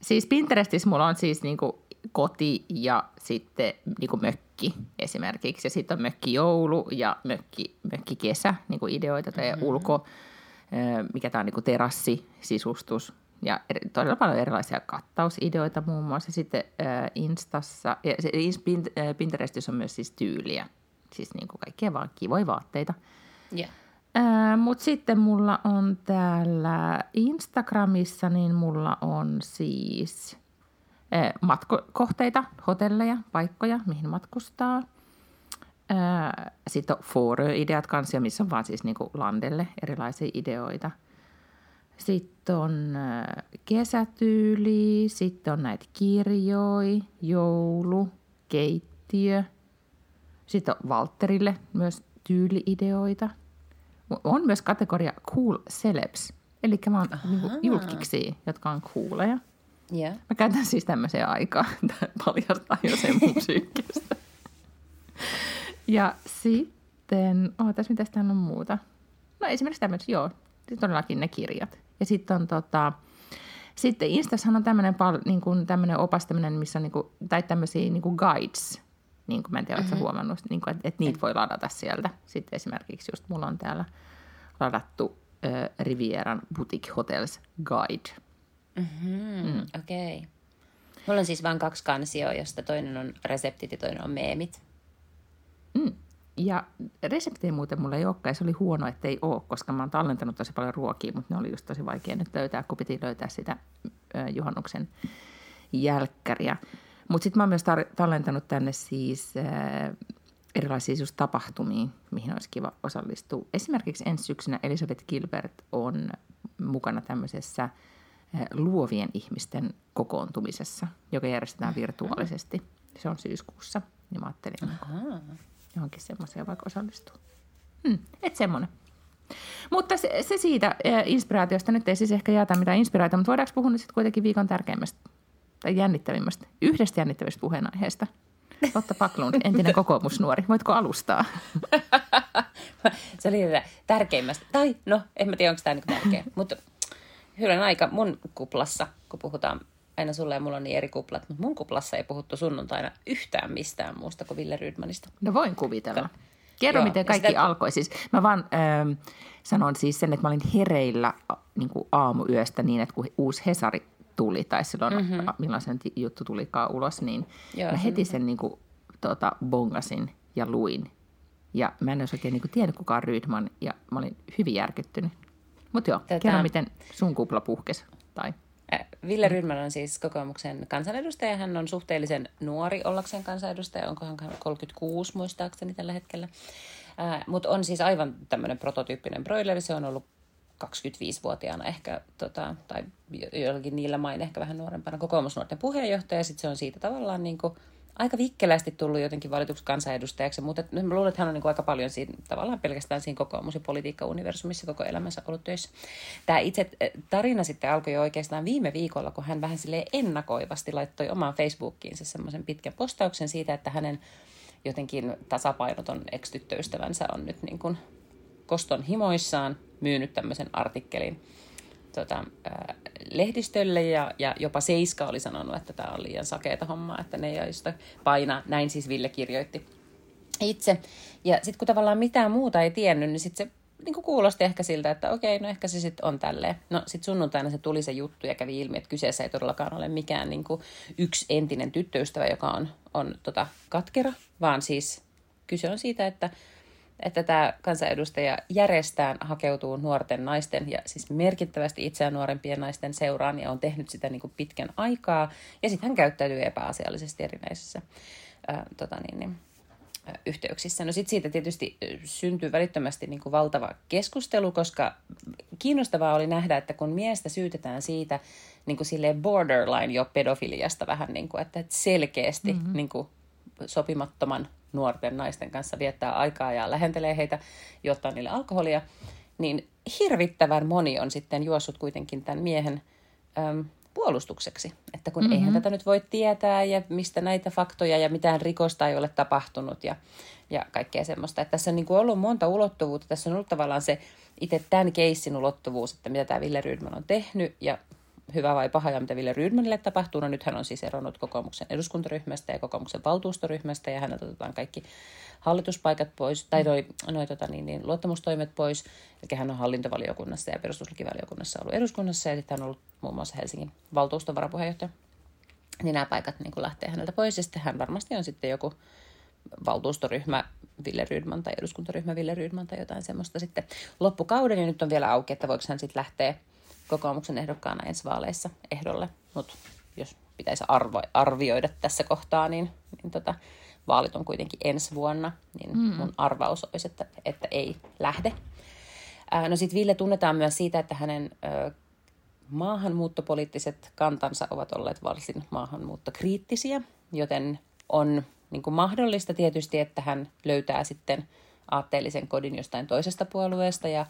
Siis Pinterestissä mulla on siis niinku koti ja sitten niinku mökki esimerkiksi. Ja sitten on mökkijoulu ja mökki, mökkikesä, niinku ideoita tai mm-hmm. ulko, mikä tää on niinku terassi, sisustus. Ja eri, todella paljon erilaisia kattausideoita muun muassa. Sitten ä, Instassa, ja se, Pinterestissä on myös siis tyyliä. Siis niinku kaikkea vaan kivoja vaatteita. Yeah. Äh, mutta sitten mulla on täällä Instagramissa, niin mulla on siis äh, matkokohteita, hotelleja, paikkoja, mihin matkustaa. Äh, sitten on Forö-ideat kanssa, missä on vaan siis niinku landelle erilaisia ideoita. Sitten on äh, kesätyyli, sitten on näitä kirjoja, joulu, keittiö. Sitten on Valtterille myös tyyliideoita. On myös kategoria cool celebs, eli mä oon niinku julkiksi, jotka on cooleja. Yeah. Mä käytän siis tämmöiseen aikaan, että paljastaa jo sen mun psyykkeestä. Ja sitten, oh, tässä mitäs täällä on muuta? No esimerkiksi tämmöiset, joo, todellakin ne kirjat. Ja sitten on tota, sitten Instassahan on tämmöinen niinku, opas, tämmönen, missä on niinku, tai tämmöisiä niinku guides. Niin kuin mä en tiedä, mm-hmm. oletko huomannut, niin kuin, että, että niitä voi ladata sieltä. Sitten esimerkiksi just mulla on täällä ladattu äh, Rivieran Boutique Hotels Guide. Mm-hmm. Mm. Okei. Okay. Mulla on siis vain kaksi kansioa, josta toinen on reseptit ja toinen on meemit. Mm. Ja reseptejä muuten mulla ei olekaan. Se oli huono, että ei ole, koska mä oon tallentanut tosi paljon ruokia, mutta ne oli just tosi vaikea nyt löytää, kun piti löytää sitä äh, juhannuksen jälkkäriä. Mutta sitten mä oon myös tar- tallentanut tänne siis äh, erilaisia just tapahtumia, mihin olisi kiva osallistua. Esimerkiksi ensi syksynä Elisabeth Gilbert on mukana tämmöisessä äh, luovien ihmisten kokoontumisessa, joka järjestetään virtuaalisesti. Se on syyskuussa, niin mä ajattelin Aha. johonkin semmoiseen vaikka osallistua. Hmm, et semmoinen. Mutta se, se siitä äh, inspiraatiosta, nyt ei siis ehkä jaeta mitään inspiraatiota, mutta voidaanko puhua nyt sitten kuitenkin viikon tärkeimmästä? Tai jännittävimmästä, yhdestä jännittävästä puheenaiheesta. Lotta Backlund, entinen kokoomusnuori. Voitko alustaa? Se oli tärkeimmästä. Tai, no, en mä tiedä, onko tämä niin tärkeä. Mutta hyvän aika mun kuplassa, kun puhutaan, aina sulle ja mulla on niin eri kuplat, mutta mun kuplassa ei puhuttu sunnuntaina yhtään mistään muusta kuin Ville Rydmanista. No voin kuvitella. Kerro, Joo, miten kaikki sitä... alkoi. Siis mä vaan ähm, sanon siis sen, että mä olin hereillä niin kuin aamuyöstä niin, että kun uusi Hesari tuli, tai silloin, mm-hmm. milloin sen juttu tulikaan ulos, niin Joo, mä heti sen niin kuin, tota, bongasin ja luin. Ja mä en olisi oikein niin kuin tiennyt kukaan Rydman, ja mä olin hyvin järkyttynyt. Mutta joo, Tätä... kerro miten sun kupla puhkesi. Tai... Ville Rydman on siis kokoomuksen kansanedustaja. Hän on suhteellisen nuori ollakseen kansanedustaja. Onkohan kolmekymmentäkuusi muistaakseni tällä hetkellä. Äh, Mutta on siis aivan tämmöinen prototyyppinen broileri. Se on ollut kaksikymmentäviisivuotiaana ehkä, tota, tai jollakin niillä main ehkä vähän nuorempana, kokoomusnuorten puheenjohtaja. Sitten se on siitä tavallaan niin kuin aika vikkelästi tullut jotenkin valituksi kansanedustajaksi, mutta et, mä luulen, että hän on niin kuin aika paljon siinä, tavallaan pelkästään siinä kokoomus- ja politiikka-universumissa koko elämänsä ollut töissä. Tämä itse tarina sitten alkoi jo oikeastaan viime viikolla, kun hän vähän silleen ennakoivasti laittoi omaan Facebookiinsa semmoisen pitkän postauksen siitä, että hänen jotenkin tasapainoton ex-tyttöystävänsä on nyt niin kuin koston himoissaan myynyt tämmöisen artikkelin tota, ää, lehdistölle ja, ja jopa Seiska oli sanonut, että tämä on liian sakeata hommaa, että ne ei ole sitä painaa. Näin siis Ville kirjoitti itse. Ja sitten kun tavallaan mitään muuta ei tiennyt, niin sitten se niin kuin kuulosti ehkä siltä, että okei, no ehkä se sitten on tälleen. No sitten sunnuntaina se tuli se juttu ja kävi ilmi, että kyseessä ei todellakaan ole mikään niin kuin yksi entinen tyttöystävä, joka on, on tota, katkera, vaan siis kyse on siitä, että että tämä kansanedustaja järjestään hakeutuu nuorten naisten ja siis merkittävästi itseään nuorempien naisten seuraan ja on tehnyt sitä niin kuin pitkän aikaa. Ja sitten hän käyttäytyy epäasiallisesti erinäisissä ää, tota niin, niin, yhteyksissä. No sitten siitä tietysti syntyy välittömästi niin kuin valtava keskustelu, koska kiinnostavaa oli nähdä, että kun miestä syytetään siitä niin kuin silleen borderline jo pedofiliasta vähän, niin kuin, että selkeästi mm-hmm. niin kuin sopimattoman nuorten naisten kanssa viettää aikaa ja lähentelee heitä, jotta niille alkoholia, niin hirvittävän moni on sitten juossut kuitenkin tämän miehen äm, puolustukseksi. Että kun mm-hmm. eihän tätä nyt voi tietää ja mistä näitä faktoja ja mitään rikosta ei ole tapahtunut ja, ja kaikkea semmoista. Että tässä on niin kuin ollut monta ulottuvuutta. Tässä on ollut tavallaan se itse tämän keissin ulottuvuus, että mitä tämä Ville Rydman on tehnyt ja hyvä vai paha ja mitä Ville Rydmanille tapahtuu. No nyt hän on siis eronnut kokoomuksen eduskuntaryhmästä ja kokoomuksen valtuustoryhmästä ja häneltä otetaan kaikki hallituspaikat pois, tai noi, noi, tota, niin, niin, luottamustoimet pois. Eli hän on hallintovaliokunnassa ja perustuslakivaliokunnassa ollut eduskunnassa ja sitten hän on ollut muun muassa Helsingin valtuuston varapuheenjohtaja. Niin nämä paikat niin lähtee häneltä pois ja sitten hän varmasti on sitten joku valtuustoryhmä Ville Rydman tai eduskuntaryhmä Ville Rydman tai jotain semmoista sitten loppukauden ja nyt on vielä auki, että voiko hän sitten lähteä kokoomuksen ehdokkaana ensi vaaleissa ehdolle, mutta jos pitäisi arvo, arvioida tässä kohtaa, niin, niin tota, vaalit on kuitenkin ensi vuonna, niin mm. mun arvaus olisi, että, että ei lähde. Ää, no sitten Ville tunnetaan myös siitä, että hänen ö, maahanmuuttopoliittiset kantansa ovat olleet varsin maahanmuuttokriittisiä, joten on niin kuin mahdollista tietysti, että hän löytää sitten aatteellisen kodin jostain toisesta puolueesta ja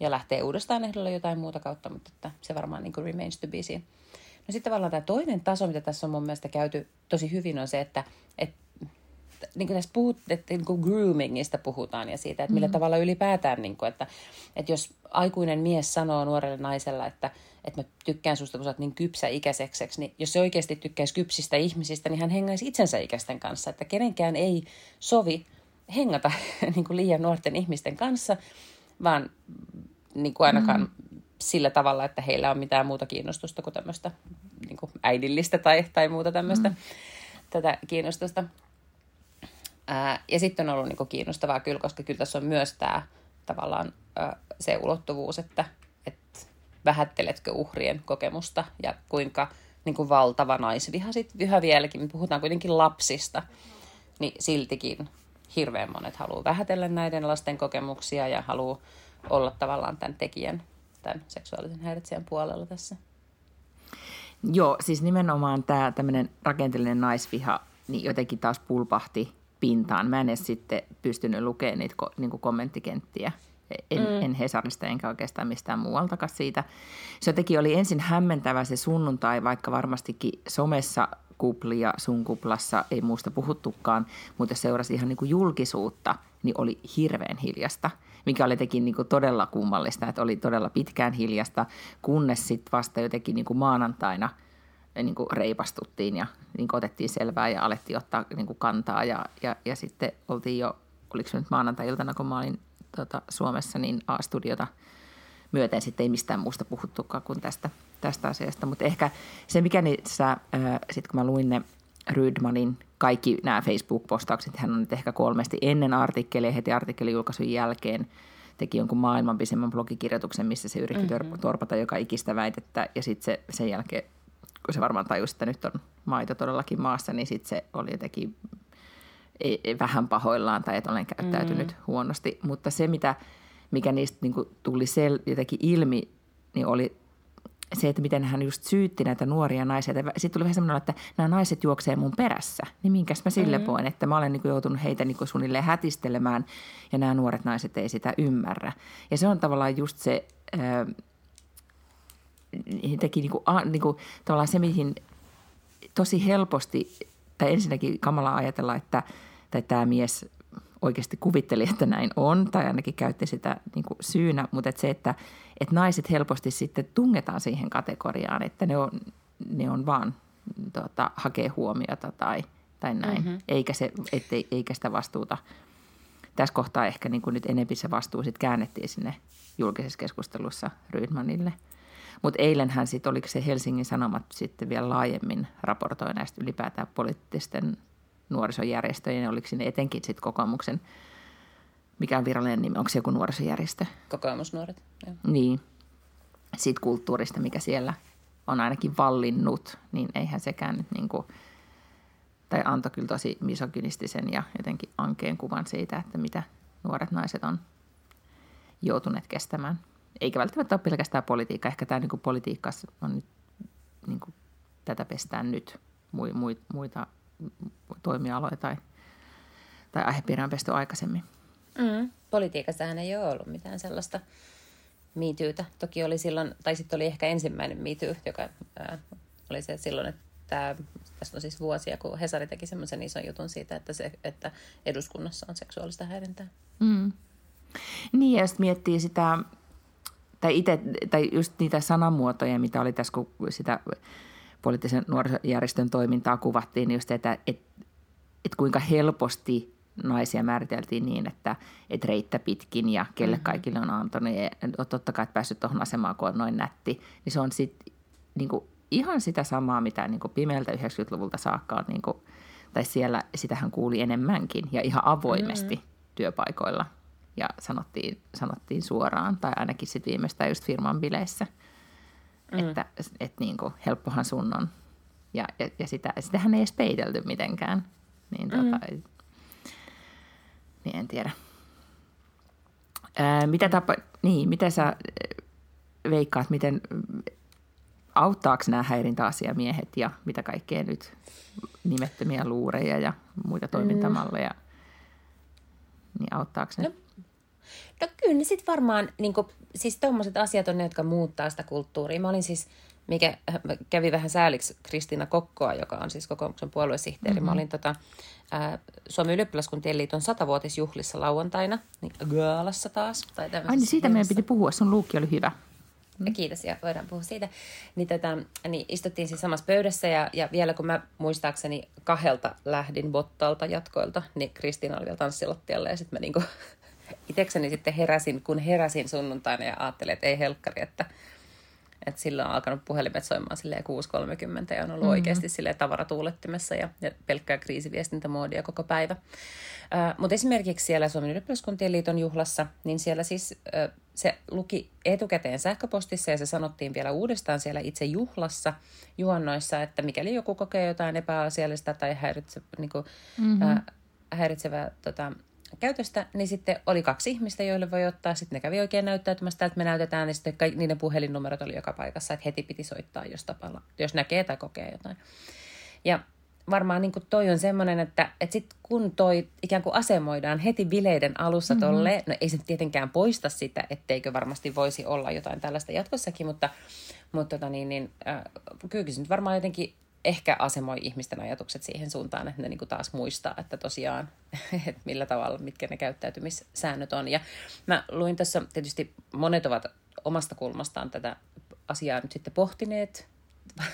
Ja lähtee uudestaan ehdolla jotain muuta kautta, mutta että se varmaan niin kuin remains to be seen. No sitten tavallaan tämä toinen taso, mitä tässä on mun mielestä käyty tosi hyvin, on se, että, että niin kuin tässä puhut, että niin kuin groomingista puhutaan ja siitä, että millä mm-hmm. tavalla ylipäätään, niin kuin, että, että jos aikuinen mies sanoo nuorelle naisella, että, että mä tykkään susta, kun sä oot niin kypsä ikäiseksi, niin jos se oikeasti tykkäisi kypsistä ihmisistä, niin hän hengaisi itsensä ikäisten kanssa, että kenenkään ei sovi hengata niin kuin liian nuorten ihmisten kanssa, vaan niin kuin ainakaan mm. sillä tavalla, että heillä on mitään muuta kiinnostusta kuin tämmöistä niin kuin äidillistä tai, tai muuta tämmöistä mm. tätä kiinnostusta. Ää, ja sitten on ollut niin kuin kiinnostavaa kyllä, koska kyllä tässä on myös tämä tavallaan ää, se ulottuvuus, että et vähätteletkö uhrien kokemusta ja kuinka niin kuin valtava naisviha sitten yhä vieläkin. Me puhutaan kuitenkin lapsista, niin siltikin hirveän monet haluaa vähätellä näiden lasten kokemuksia ja haluaa olla tavallaan tämän tekijän, tämän seksuaalisen häiritsijän puolella tässä. Joo, siis nimenomaan tämä tämmöinen rakenteellinen naisviha niin jotenkin taas pulpahti pintaan. Mä en edes sitten pystynyt lukemaan niitä niin kuin kommenttikenttiä. En, mm. en Hesarista enkä oikeastaan mistään muualtakaan siitä. Se jotenkin oli ensin hämmentävä se sunnuntai, vaikka varmastikin somessa kuplia sun kuplassa ei muusta puhuttukaan, mutta jos seurasi ihan niin kuin julkisuutta, niin oli hirveän hiljasta, mikä oli jotenkin niin kuin todella kummallista, että oli todella pitkään hiljasta, kunnes sitten vasta jotenkin niin kuin maanantaina niin kuin reipastuttiin ja niin kuin otettiin selvää ja alettiin ottaa niin kuin kantaa ja, ja, ja sitten oltiin jo, oliko se nyt maanantai-iltana, kun mä olin tuota, Suomessa, niin A-studiota myöten sitten ei mistään muusta puhuttukaan kuin tästä, tästä asiasta, mutta ehkä se mikä niissä, sitten kun mä luin ne Rydmanin kaikki nämä Facebook-postaukset, hän on nyt ehkä kolmesti ennen artikkelia, heti artikkelin julkaisun jälkeen teki jonkun maailman pisemmän blogikirjoituksen, missä se yritti mm-hmm. torpata joka ikistä väitettä ja sitten se, sen jälkeen, kun se varmaan tajusi, että nyt on maito todellakin maassa, niin sitten se oli jotenkin ei, ei, vähän pahoillaan tai että olen käyttäytynyt mm-hmm. huonosti, mutta se mitä mikä niistä niin kuin tuli sel- jotenkin ilmi, niin oli se, että miten hän just syytti näitä nuoria naisia. Sitten tuli vähän semmoinen, että nämä naiset juoksee mun perässä, niin minkäs mä sille mm-hmm. voin, että mä olen niin kuin joutunut heitä niin kuin suunnilleen hätistelemään ja nämä nuoret naiset ei sitä ymmärrä. Ja se on tavallaan just se, ää, teki niin kuin, a, niin kuin, tavallaan se, mihin tosi helposti, tai ensinnäkin kamalaa ajatella, että, että tämä mies oikeasti kuvitteli, että näin on, tai ainakin käytti sitä niin kuin syynä, mutta että se, että, että naiset helposti sitten tungetaan siihen kategoriaan, että ne on, ne on vaan tota, hakee huomiota tai, tai näin, mm-hmm. eikä, se, ettei, eikä sitä vastuuta. Tässä kohtaa ehkä niin kuin nyt enempi se vastuu sitten käännettiin sinne julkisessa keskustelussa Rydmanille. Mutta eilenhän sitten, oliko se Helsingin Sanomat sitten vielä laajemmin raportoi näistä ylipäätään poliittisten nuorisojärjestöjen, oliko sinne etenkin sitten kokoomuksen, mikä on virallinen nimi, onko se joku nuorisojärjestö? Kokoomusnuoret. Joo. Niin, siitä kulttuurista, mikä siellä on ainakin vallinnut, niin eihän sekään nyt niin kuin, tai antoi kyllä tosi misogynistisen ja jotenkin ankeen kuvan siitä, että mitä nuoret naiset on joutuneet kestämään. Eikä välttämättä ole pelkästään politiikka. Ehkä tämä niin politiikka on nyt, niin kuin, tätä pestään nyt mu, mu, muita toimialoja tai, tai aihepiiriä on pesty aikaisemmin. Mm. Politiikassahan ei ole ollut mitään sellaista miityytä. Toki oli silloin, tai sitten oli ehkä ensimmäinen miityy, joka ää, oli se silloin, että tämä, tästä on siis vuosia, kun Hesari teki semmoisen ison jutun siitä, että, se, että eduskunnassa on seksuaalista häirintää. Mm. Niin, ja sitten miettii sitä... Tai, ite, tai just niitä sanamuotoja, mitä oli tässä, kun sitä poliittisen nuorisojärjestön toimintaa kuvattiin, niin just että et, et kuinka helposti naisia määriteltiin niin, että et reittä pitkin ja kelle kaikille on antanut. Ja totta kai, että päässyt tuohon asemaan, kun on noin nätti. Niin se on sit, niinku, ihan sitä samaa, mitä niinku, pimeältä yhdeksänkymmentäluvulta saakka on, niinku, tai siellä sitähän kuuli enemmänkin ja ihan avoimesti mm-hmm. työpaikoilla. Ja sanottiin, sanottiin suoraan, tai ainakin sitten viimeistään just firman bileissä, mm. että et niinku, helppohan sun on. Ja, ja, ja sitä, sitähän ei edes peitelty mitenkään. Niin, mm. tota, niin en tiedä. Ää, mitä, tapa, niin, mitä sä veikkaat, miten, auttaako nämä häirintäasiamiehet ja mitä kaikkea nyt nimettömiä luureja ja muita toimintamalleja, niin auttaako ne? No. No kyllä, sitten varmaan, niin kuin, siis tuommoiset asiat on ne, jotka muuttaa sitä kulttuuria. Mä olin siis, mikä kävi vähän sääliksi Kristiina Kokkoa, joka on siis kokoomuksen puoluesihteeri. Mm-hmm. Mä olin tota, ä, Suomen ylioppilaskuntien liiton satavuotisjuhlissa lauantaina, niin gaalassa taas. Tai Ai niin, siitä meidän piti puhua, sun luukki oli hyvä. Mm. Kiitos, ja voidaan puhua siitä. Niin, tota, niin istuttiin siis samassa pöydässä, ja, ja vielä kun mä muistaakseni kahdelta lähdin bottalta jatkoilta, niin Kristiina oli vielä tanssilattialla, ja sitten mä niinku... Itekseni sitten heräsin, kun heräsin sunnuntaina ja ajattelin, että ei helkkari, että, että silloin on alkanut puhelimet soimaan silleen kuusi kolmekymmentä ja on ollut mm-hmm. oikeasti silleen tavaratuulettimessa ja, ja pelkkää kriisiviestintämoodia koko päivä. Äh, mutta esimerkiksi siellä Suomen ylioppilaskuntien liiton juhlassa, niin siellä siis äh, se luki etukäteen sähköpostissa ja se sanottiin vielä uudestaan siellä itse juhlassa juonnoissa, että mikäli joku kokee jotain epäasiallista tai häiritse, niin kuin, mm-hmm. äh, häiritsevää... Tota, käytöstä, niin sitten oli kaksi ihmistä, joille voi ottaa. Sitten ne kävi oikein näyttäytymästä, että me näytetään, niin sitten kaikki, niiden puhelinnumerot oli joka paikassa, että heti piti soittaa, jos, tapalla, jos näkee tai kokee jotain. Ja varmaan niin kuin toi on semmoinen, että, että sitten kun toi ikään kuin asemoidaan heti bileiden alussa mm-hmm. tolleen, no ei se tietenkään poista sitä, etteikö varmasti voisi olla jotain tällaista jatkossakin, mutta, mutta tota niin, niin, äh, kyllä se nyt varmaan jotenkin ehkä asemoi ihmisten ajatukset siihen suuntaan, että ne niinku taas muistaa, että tosiaan, että millä tavalla, mitkä ne käyttäytymissäännöt on. Ja mä luin tässä, tietysti monet ovat omasta kulmastaan tätä asiaa nyt sitten pohtineet.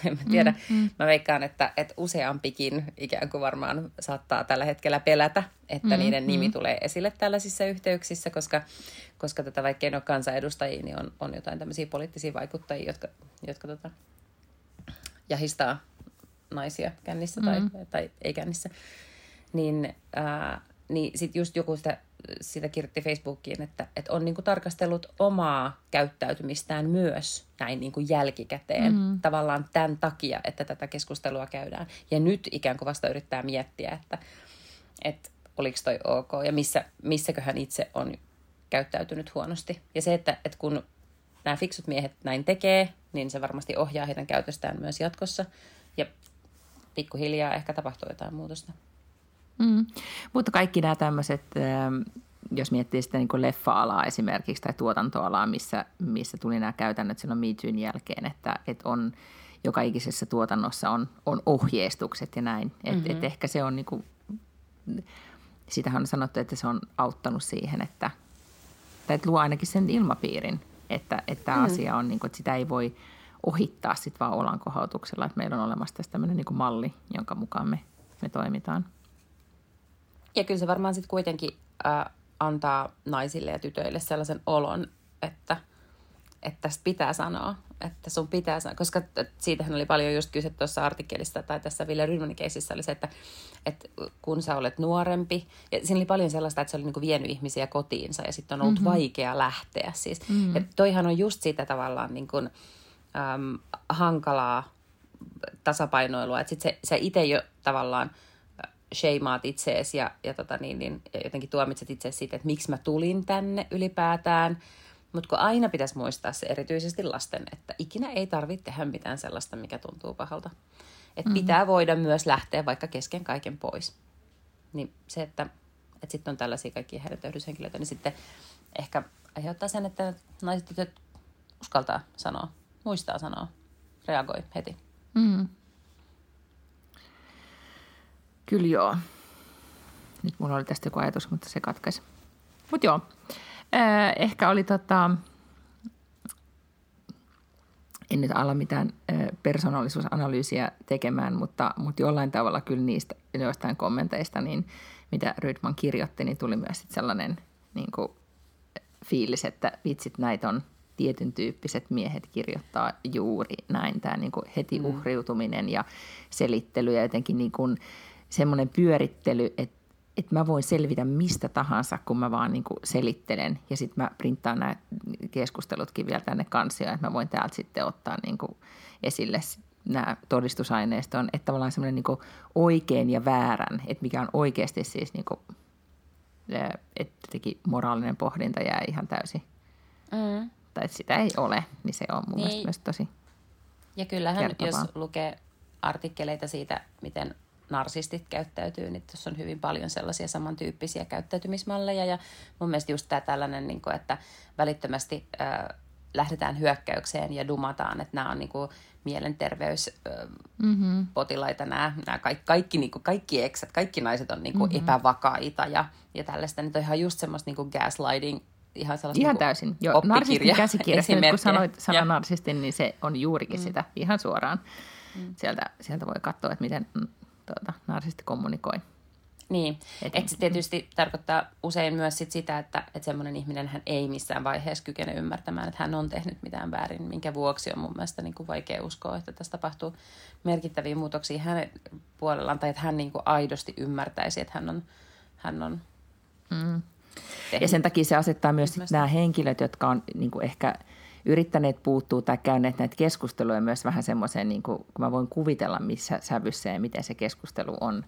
En mä tiedä, mm, mm. mä veikkaan, että, että useampikin ikään kuin varmaan saattaa tällä hetkellä pelätä, että mm, niiden nimi mm. tulee esille tällaisissa yhteyksissä, koska, koska tätä vaikka ei ole kansanedustajia, niin on, on jotain tämmöisiä poliittisia vaikuttajia, jotka, jotka tota, jahistaa naisia kännissä tai, mm. tai, tai ei kännissä, niin, ää, niin sitten just joku sitä, sitä kirjoitti Facebookiin, että, että on niinku tarkastellut omaa käyttäytymistään myös näin niinku jälkikäteen mm. tavallaan tämän takia, että tätä keskustelua käydään. Ja nyt ikään kuin vasta yrittää miettiä, että, että oliko toi ok ja missä, missäköhän itse on käyttäytynyt huonosti. Ja se, että, että kun nämä fiksut miehet näin tekee, niin se varmasti ohjaa heidän käytöstään myös jatkossa ja pikkuhiljaa ehkä tapahtuu jotain muutosta. Mm. Mutta kaikki nämä tämmöiset, jos miettii sitä niin kuin leffa-alaa esimerkiksi tai tuotantoalaa, missä, missä tuli nämä käytännöt silloin Me Toon jälkeen, että, että on, joka ikisessä tuotannossa on, on ohjeistukset ja näin. Mm-hmm. Että et ehkä se on niin kuin, sitähän on sanottu, että se on auttanut siihen, että, tai että luo ainakin sen ilmapiirin, että, että tämä mm. asia on, niin kuin, että sitä ei voi ohittaa sit vaan olankohautuksella. Että meillä on olemassa tässä tämmöinen niin kuin malli, jonka mukaan me, me toimitaan. Ja kyllä se varmaan sitten kuitenkin äh, antaa naisille ja tytöille sellaisen olon, että, että tästä pitää sanoa, että sun pitää sanoa. Koska siitähän oli paljon just kyse tuossa artikkelista tai tässä Ville Rydmanin keisissä oli se, että, että kun sä olet nuorempi. Ja siinä oli paljon sellaista, että se oli niinku vienyt ihmisiä kotiinsa ja sitten on ollut mm-hmm. vaikea lähteä siis. Mm-hmm. Ja toihan on just sitä tavallaan niin kuin, äm, hankalaa tasapainoilua, että sitten sä itse jo tavallaan sheimaat itseesi ja, ja tota niin, niin, jotenkin tuomitset itseesi siitä, että miksi mä tulin tänne ylipäätään. Mutta kun aina pitäisi muistaa se erityisesti lasten, että ikinä ei tarvitse tehdä mitään sellaista, mikä tuntuu pahalta. Että mm-hmm. pitää voida myös lähteä vaikka kesken kaiken pois. Niin se, että, että sitten on tällaisia kaikkia häiriötöyhdyshenkilöitä, niin sitten ehkä aiheuttaa sen, että naiset tytöt uskaltaa sanoa, muistaa sanoa, reagoi heti. Mm-hmm. Kyllä joo. Nyt mulla oli tästä joku ajatus, mutta se katkaisi. Mut joo. Eh, ehkä oli tota... En nyt ala mitään persoonallisuusanalyysiä tekemään, mutta, mutta jollain tavalla kyllä niistä joistain kommenteista, niin mitä Rydman kirjoitti, niin tuli myös sit sellainen niin kuin fiilis, että vitsit näitä on tietyn tyyppiset miehet kirjoittaa juuri näin. Tämä niin kuin heti uhriutuminen ja selittely ja jotenkin niin kuin semmoinen pyörittely, että, että mä voin selvitä mistä tahansa, kun mä vaan niin kuin selittelen. Ja sitten mä printtaan nämä keskustelutkin vielä tänne kansioon, että mä voin täältä sitten ottaa niin kuin esille nämä todistusaineiston. Että tavallaan semmoinen niin kuin oikein ja väärän, että mikä on oikeasti siis, niin kuin, että jotenkin moraalinen pohdinta jää ihan täysin. Mm. Tai että sitä ei ole, niin se on mun niin. mielestä myös tosi ja kyllähän kertovaa. Jos lukee artikkeleita siitä, miten narsistit käyttäytyy, niin tuossa on hyvin paljon sellaisia samantyyppisiä käyttäytymismalleja. Ja mun mielestä just tämä tällainen, niin kuin, että välittömästi äh, lähdetään hyökkäykseen ja dumataan, että nämä on niin kuin mielenterveyspotilaita, äh, mm-hmm. nämä, nämä kaikki, kaikki, niin kuin, kaikki eksät, kaikki naiset on niin kuin mm-hmm. epävakaita ja, ja tällaista. Niin on ihan just semmoista niin kuin gaslighting, ihan sellaista ihan niin kuin täysin. Joo, oppikirja. Narsistin nyt kun sanoit sana narsistin, niin se on juurikin mm. sitä ihan suoraan. Mm. Sieltä, sieltä voi katsoa, että miten tuota, narsisti kommunikoi. Niin, että se tietysti tarkoittaa usein myös sit sitä, että et semmoinen ihminen hän ei missään vaiheessa kykene ymmärtämään, että hän on tehnyt mitään väärin, minkä vuoksi on mun mielestä niin kuin vaikea uskoa, että tässä tapahtuu merkittäviä muutoksia hänen puolellaan, tai että hän niin kuin aidosti ymmärtäisi, että hän on... Hän on mm. tehnyt. Ja sen takia se asettaa myös nämä henkilöt, jotka on niin kuin ehkä yrittäneet puuttua tai käyneet näitä keskusteluja myös vähän semmoiseen, niin kuin, kun mä voin kuvitella missä sävyssä ja miten se keskustelu on,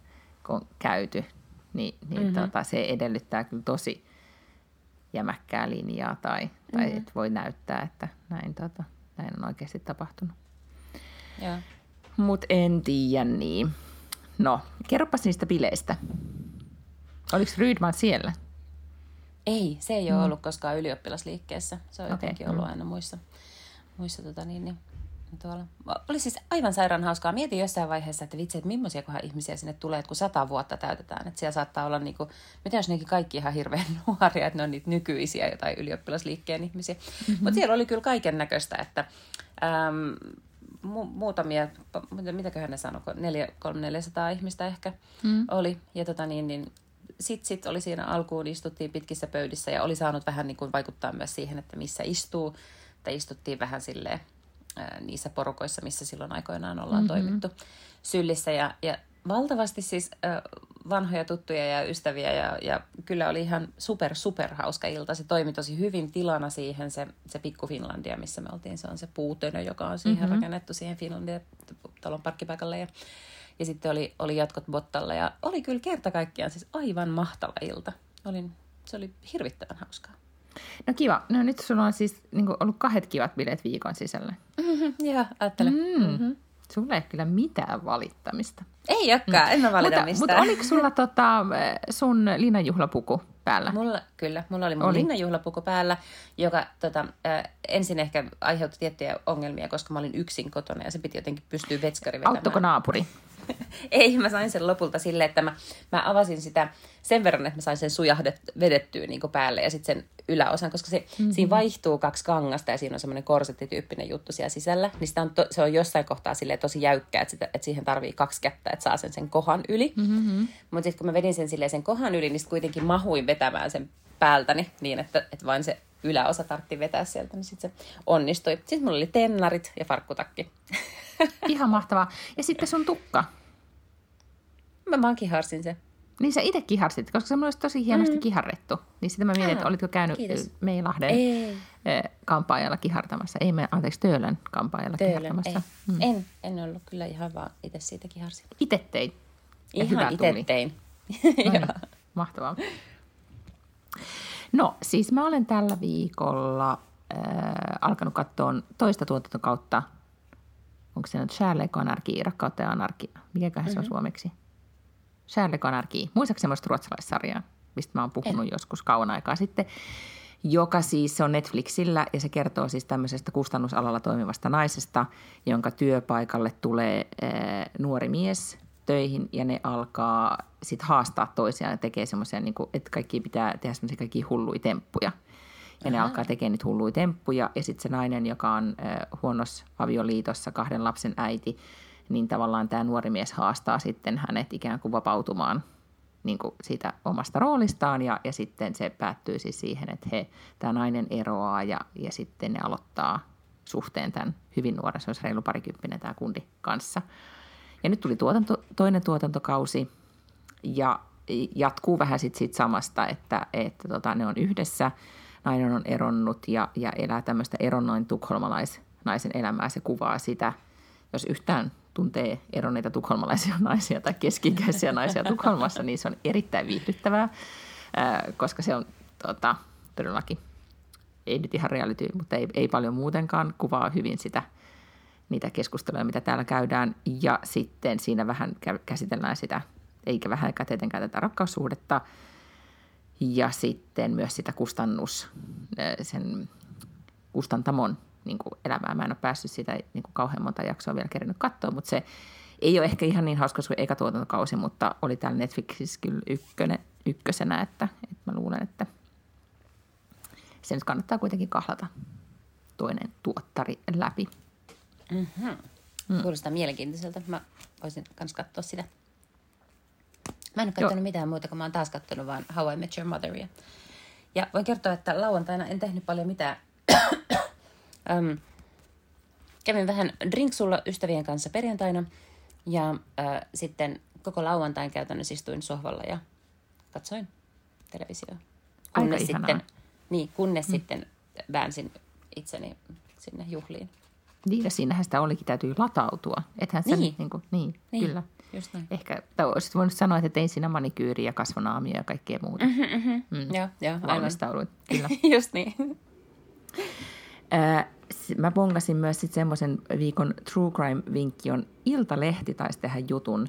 on käyty, niin, niin mm-hmm. tota, se edellyttää kyllä tosi jämäkkää linjaa tai, tai mm-hmm. et voi näyttää, että näin, tota, näin on oikeasti tapahtunut. Mutta en tiedä niin. No, kerropas niistä bileistä. Oliko Rydman siellä? Ei, se ei ole mm. ollut koskaan ylioppilasliikkeessä. Se on okay. jotenkin ollut aina muissa. muissa tota niin, niin, tuolla. Oli siis aivan sairaan hauskaa. Mietin jossain vaiheessa, että vitsi, että millaisia kohan ihmisiä sinne tulee, että kun sata vuotta täytetään. Että siellä saattaa olla, niin kuin, mitä jos nekin kaikki ihan hirveän nuoria, että ne on niitä nykyisiä jotain ylioppilasliikkeen ihmisiä. Mm-hmm. Mutta siellä oli kyllä kaiken näköistä, että äm, mu- muutamia, mitäköhän ne sanoi, kolme neljäsataa ihmistä ehkä mm. oli. Ja tota niin, niin Sitten sit oli siinä alkuun, istuttiin pitkissä pöydissä ja oli saanut vähän niin kuin vaikuttaa myös siihen, että missä istuu. Tai istuttiin vähän silleen ää, niissä porukoissa, missä silloin aikoinaan ollaan mm-hmm. toimittu sylissä. Ja, ja valtavasti siis ää, vanhoja tuttuja ja ystäviä ja, ja kyllä oli ihan super, super hauska ilta. Se toimi tosi hyvin tilana siihen, se, se pikku Finlandia, missä me oltiin. Se on se Puutönö, joka on siihen mm-hmm. rakennettu siihen Finlandia-talon parkkipaikalle ja... Ja sitten oli, oli jatkot bottalla ja oli kyllä kerta kaikkiaan siis aivan mahtava ilta. Olin, se oli hirvittävän hauskaa. No kiva. No nyt sulla on siis niin kuin ollut kahdet kivat bileet viikon sisällä. Mm-hmm, joo, ajattele. Mm. Mm-hmm. Sulla ei kyllä mitään valittamista. Ei olekaan, mm. en mä valita mutta, mistään. Mutta oliko sulla tota, sun linnanjuhlapuku päällä? Mulla, kyllä, mulla oli mun oli. linnanjuhlapuku päällä, joka tota, äh, ensin ehkä aiheutti tiettyjä ongelmia, koska mä olin yksin kotona ja se piti jotenkin pystyä vetskari vetämään. Auttoiko naapuri? Ei, mä sain sen lopulta silleen, että mä, mä avasin sitä sen verran, että mä sain sen sujahdet vedettyä niin kuin päälle ja sitten sen yläosan, koska se, mm-hmm. siinä vaihtuu kaksi kangasta ja siinä on semmoinen korsettityyppinen juttu siellä sisällä. Niin sitä on to, se on jossain kohtaa silleen tosi jäykkää, että, sitä, että siihen tarvii kaksi kättä, että saa sen sen kohan yli. Mm-hmm. Mutta sitten kun mä vedin sen silleen sen kohan yli, niin sitten kuitenkin mahuin vetämään sen päältäni niin, että, että vain se yläosa tartti vetää sieltä, niin sitten se onnistui. Sitten mulla oli tennarit ja farkkutakki. Ihan mahtavaa. Ja sitten sun tukka. Mä vaan kiharsin sen. Niin sä itse kiharsit, koska se mulla olisi tosi hienosti mm. kiharrettu. Niin sitä mä mietin, että olitko käynyt kiitos. Meilahden ei. kampaajalla kihartamassa. Ei, me, anteeksi, Töölön kampaajalla Töölön, kihartamassa. Mm. En, en ollut kyllä ihan vaan itse siitä kiharsin. Itse tein. Ja ihan itse tein. No niin, mahtavaa. No siis mä olen tällä viikolla äh, alkanut katsoa toista tuotantokautta. Onko se nyt Sharlika-anarkia, rakkautta ja anarkia? Mikäköhän mm-hmm. se on suomeksi? Sharlika-anarkia. Muistatko semmoista ruotsalaissarjaa, mistä mä oon puhunut en. joskus kauan aikaa sitten, joka siis on Netflixillä ja se kertoo siis tämmöisestä kustannusalalla toimivasta naisesta, jonka työpaikalle tulee äh, nuori mies töihin ja ne alkaa sitten haastaa toisiaan ja tekee semmoisia, niin kuin, että kaikki pitää tehdä semmoisia kaikkia hulluja temppuja. Ja ne Aha. alkaa tekemään niitä hulluja temppuja ja sitten se nainen, joka on äh, huonossa avioliitossa, kahden lapsen äiti, niin tavallaan tämä nuori mies haastaa sitten hänet ikään kuin vapautumaan niin kuin siitä omasta roolistaan ja, ja sitten se päättyy siis siihen, että he, tämä nainen eroaa ja, ja sitten ne aloittaa suhteen tämän hyvin nuoren, se olisi reilu parikymppinen tämä kundi kanssa. Ja nyt tuli tuotanto, toinen tuotantokausi ja jatkuu vähän sitten siitä samasta, että, että tota, ne on yhdessä, nainen on eronnut ja, ja elää tämmöistä eronnoin tukholmalaisnaisen elämää, se kuvaa sitä, jos yhtään tuntee eronneita tukholmalaisia naisia tai keski-ikäisiä naisia Tukholmassa, niin se on erittäin viihdyttävää, koska se on tota, todellakin, ei nyt ihan reality, mutta ei, ei paljon muutenkaan, kuvaa hyvin sitä, niitä keskusteluja, mitä täällä käydään, ja sitten siinä vähän käsitellään sitä, eikä vähänkään tietenkään tätä rakkaussuhdetta, ja sitten myös sitä kustannus, sen kustantamon niin kuin elämää. Mä en ole päässyt sitä niin kuin kauhean monta jaksoa vielä kerinyt katsoa, mutta se ei ole ehkä ihan niin hauska kuin eka tuotantokausi, mutta oli täällä Netflixissä kyllä ykkönen, ykkösenä, että, että mä luulen, että se nyt kannattaa kuitenkin kahlata toinen tuottari läpi. Mm-hmm. Mm. Kuulostaa mielenkiintoiselta. Mä voisin myös katsoa sitä. Mä en ole katsonut Joo. mitään muuta, kun mä oon taas katsonut vaan How I Met Your Motheria. Ja voin kertoa, että lauantaina en tehnyt paljon mitään. um, kävin vähän drinksulla ystävien kanssa perjantaina. Ja uh, sitten koko lauantain käytännössä istuin sohvalla ja katsoin televisiota. Kunnes Aika sitten, niin, kunnes mm. sitten väänsin itseni sinne juhliin. Niin, ja siinähän sitä olikin, täytyy latautua. Ethän niin. Sen, niin, kuin, niin, niin, kyllä. Just näin. Ehkä olisit voinut sanoa, että tein siinä manikyyriä, kasvonaamia ja kaikkea muuta. Mm-hmm, mm-hmm. Mm. Joo, joo. Valmistauduin, kyllä. Just niin. Äh, mä bongasin myös sitten semmoisen viikon True Crime-vinkki on Iltalehti taisi tehdä jutun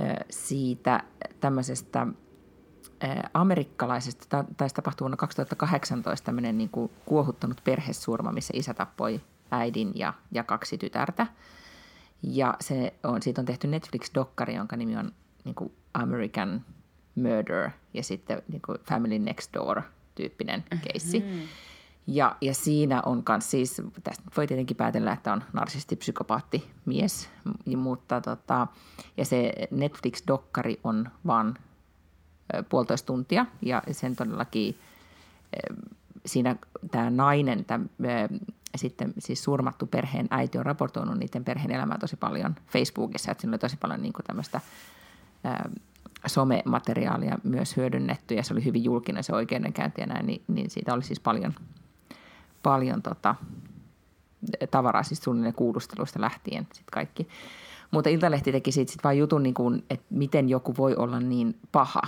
äh, siitä tämmöisestä äh, amerikkalaisesta, ta- taisi tapahtua vuonna kaksituhattakahdeksantoista tämmöinen niin kuin kuohuttanut perhesurma, missä isä tappoi äidin ja, ja kaksi tytärtä. Ja se on, siitä on tehty Netflix-dokkari, jonka nimi on niin kuin American Murder ja sitten niin kuin Family Next Door-tyyppinen keissi. Mm-hmm. Ja, ja siinä on myös siis, tästä voi tietenkin päätellä, että on narsisti-psykopaatti mies, mutta tota, ja se Netflix-dokkari on vaan puolitoista tuntia ja sen todellakin siinä tämä nainen, tämä sitten siis surmattu perheen äiti on raportoinut niiden perheen elämää tosi paljon Facebookissa, että siinä oli tosi paljon niin kuin tämmöistä ää, somemateriaalia myös hyödynnetty, ja se oli hyvin julkinen se oikeudenkäynti ja näin, niin, niin siitä oli siis paljon, paljon tota, tavaraa, siis suunnilleen kuulusteluista lähtien sitten kaikki. Mutta Iltalehti teki siitä sitten vaan jutun, niin kuin, että miten joku voi olla niin paha,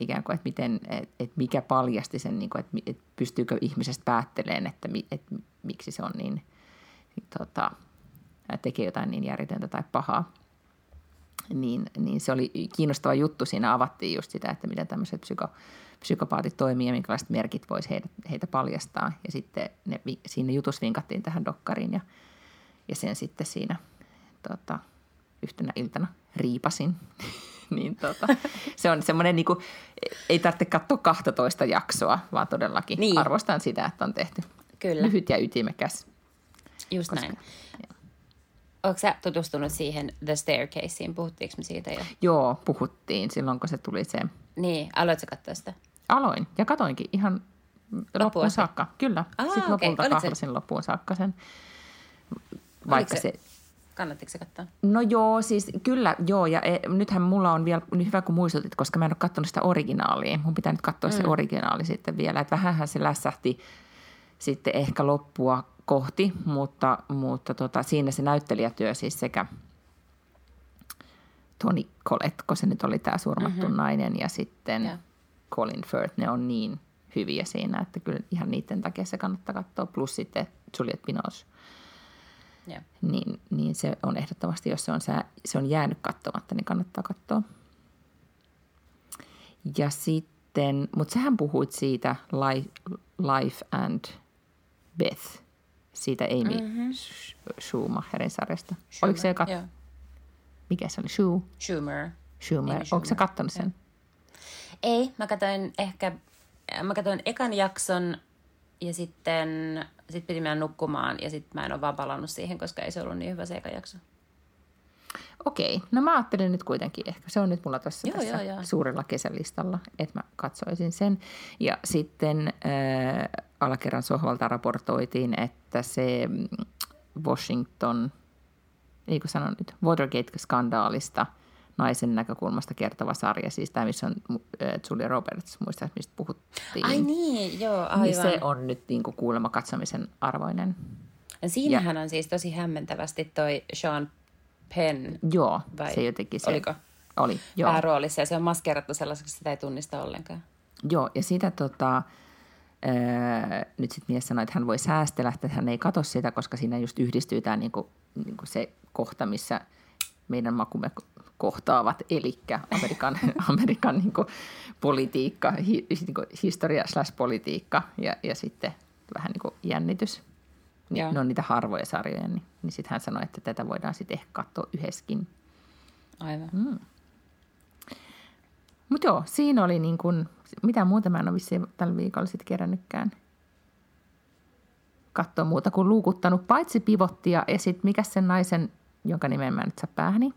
ikään kuin, että, miten, että mikä paljasti sen, niin kuin, että pystyykö ihmisestä päättelemään, että, että miksi se on niin, tota, tekee jotain niin järjetöntä tai pahaa. Niin, niin se oli kiinnostava juttu. Siinä avattiin just sitä, että miten tämmöiset psyko, psykopaatit toimii ja minkälaiset merkit voisi heitä, heitä paljastaa. Ja sitten ne, siinä jutus vinkattiin tähän dokkariin ja, ja sen sitten siinä tota, yhtenä iltana riipasin. Niin tota, se on semmoinen niinku, ei tarvitse katsoa kaksitoista jaksoa, vaan todellakin niin. Arvostan sitä, että on tehty. Kyllä. Lyhyt ja ytimekäs. Just koska, näin. Ja. Oletko sä tutustunut siihen The Staircaseen? Puhuttiinko me siitä jo? Joo, puhuttiin silloin, kun se tuli se. Niin, aloitko sä katsoa sitä? Aloin ja katoinkin ihan loppuun saakka. Kyllä, Aa, sitten okay. lopulta kahlasin loppuun saakka sen. Vaikka se... se... Kannattiko se katsoa? No joo, siis kyllä joo, ja e, nythän mulla on vielä, nyt hyvä kun muistutit, koska mä en ole katsonut sitä originaalia. Mun pitää nyt katsoa mm. se originaali sitten vielä, että vähänhän se lässähti sitten ehkä loppua kohti, mutta, mutta tota, siinä se näyttelijätyö siis sekä Toni Collette, kun se nyt oli tämä surmattu mm-hmm. nainen, ja sitten yeah. Colin Firth, ne on niin hyviä siinä, että kyllä ihan niiden takia se kannattaa katsoa, plus sitten Juliette Binoche. Yeah. Niin, niin se on ehdottomasti, jos se on, se on jäänyt katsomatta, niin kannattaa katsoa. Ja sitten, mutta sähän puhuit siitä Life, Life and Beth, siitä Amy mm-hmm. Schumacherin sarjasta. Schumer, oliko se kat... yeah. Mikä se oli? Schu? Schumer. Schumer. Amy Schumer. Oletko sä kattonut sen? Yeah. Ei, mä katsoin ehkä, mä katsoin ekan jakson ja sitten... Sitten piti mennä nukkumaan ja sitten mä en ole vaan palannut siihen, koska ei se ollut niin hyvä se eka jakso. Okei, no mä ajattelin nyt kuitenkin ehkä. Se on nyt mulla tossa, joo, tässä joo, joo. suurella kesälistalla, että mä katsoisin sen. Ja sitten äh, alakerran sohvalta raportoitiin, että se Washington, eikö sano nyt, Watergate-skandaalista naisen näkökulmasta kertova sarja, siis tämä, missä on Julia Roberts, muistaa, mistä puhuttiin. Ai niin, joo, aivan. Niin se on nyt niin kuin kuulemma katsomisen arvoinen. Siinähän ja. On siis tosi hämmentävästi toi Sean Penn. Joo, vai se jotenkin se. Oliko? Oli, joo. Pääroolissa, ja se on maskerattu sellaiseksi, että sitä ei tunnista ollenkaan. Joo, ja sitä tota... Öö, nyt sitten mies sanoi, että hän voi säästellä, että hän ei katso sitä, koska siinä just yhdistyy tämä niin kuin, niin kuin se kohta, missä... meidän makumme kohtaavat, eli Amerikan, Amerikan niin kuin, politiikka, hi, niin kuin, historia slash politiikka ja, ja sitten vähän niin kuin jännitys. Ni, ne on niitä harvoja sarjoja, niin, niin sitten hän sanoi, että tätä voidaan sitten ehkä katsoa yhdessäkin. Aivan. Mm. Mutta joo, siinä oli niin kuin, mitä muuta mä en ole vissiin tällä viikolla sitten kerännytkään katsoa muuta kuin luukuttanut, paitsi Pivottia ja sitten mikä sen naisen... jonka nimen mä nyt saa päähäni.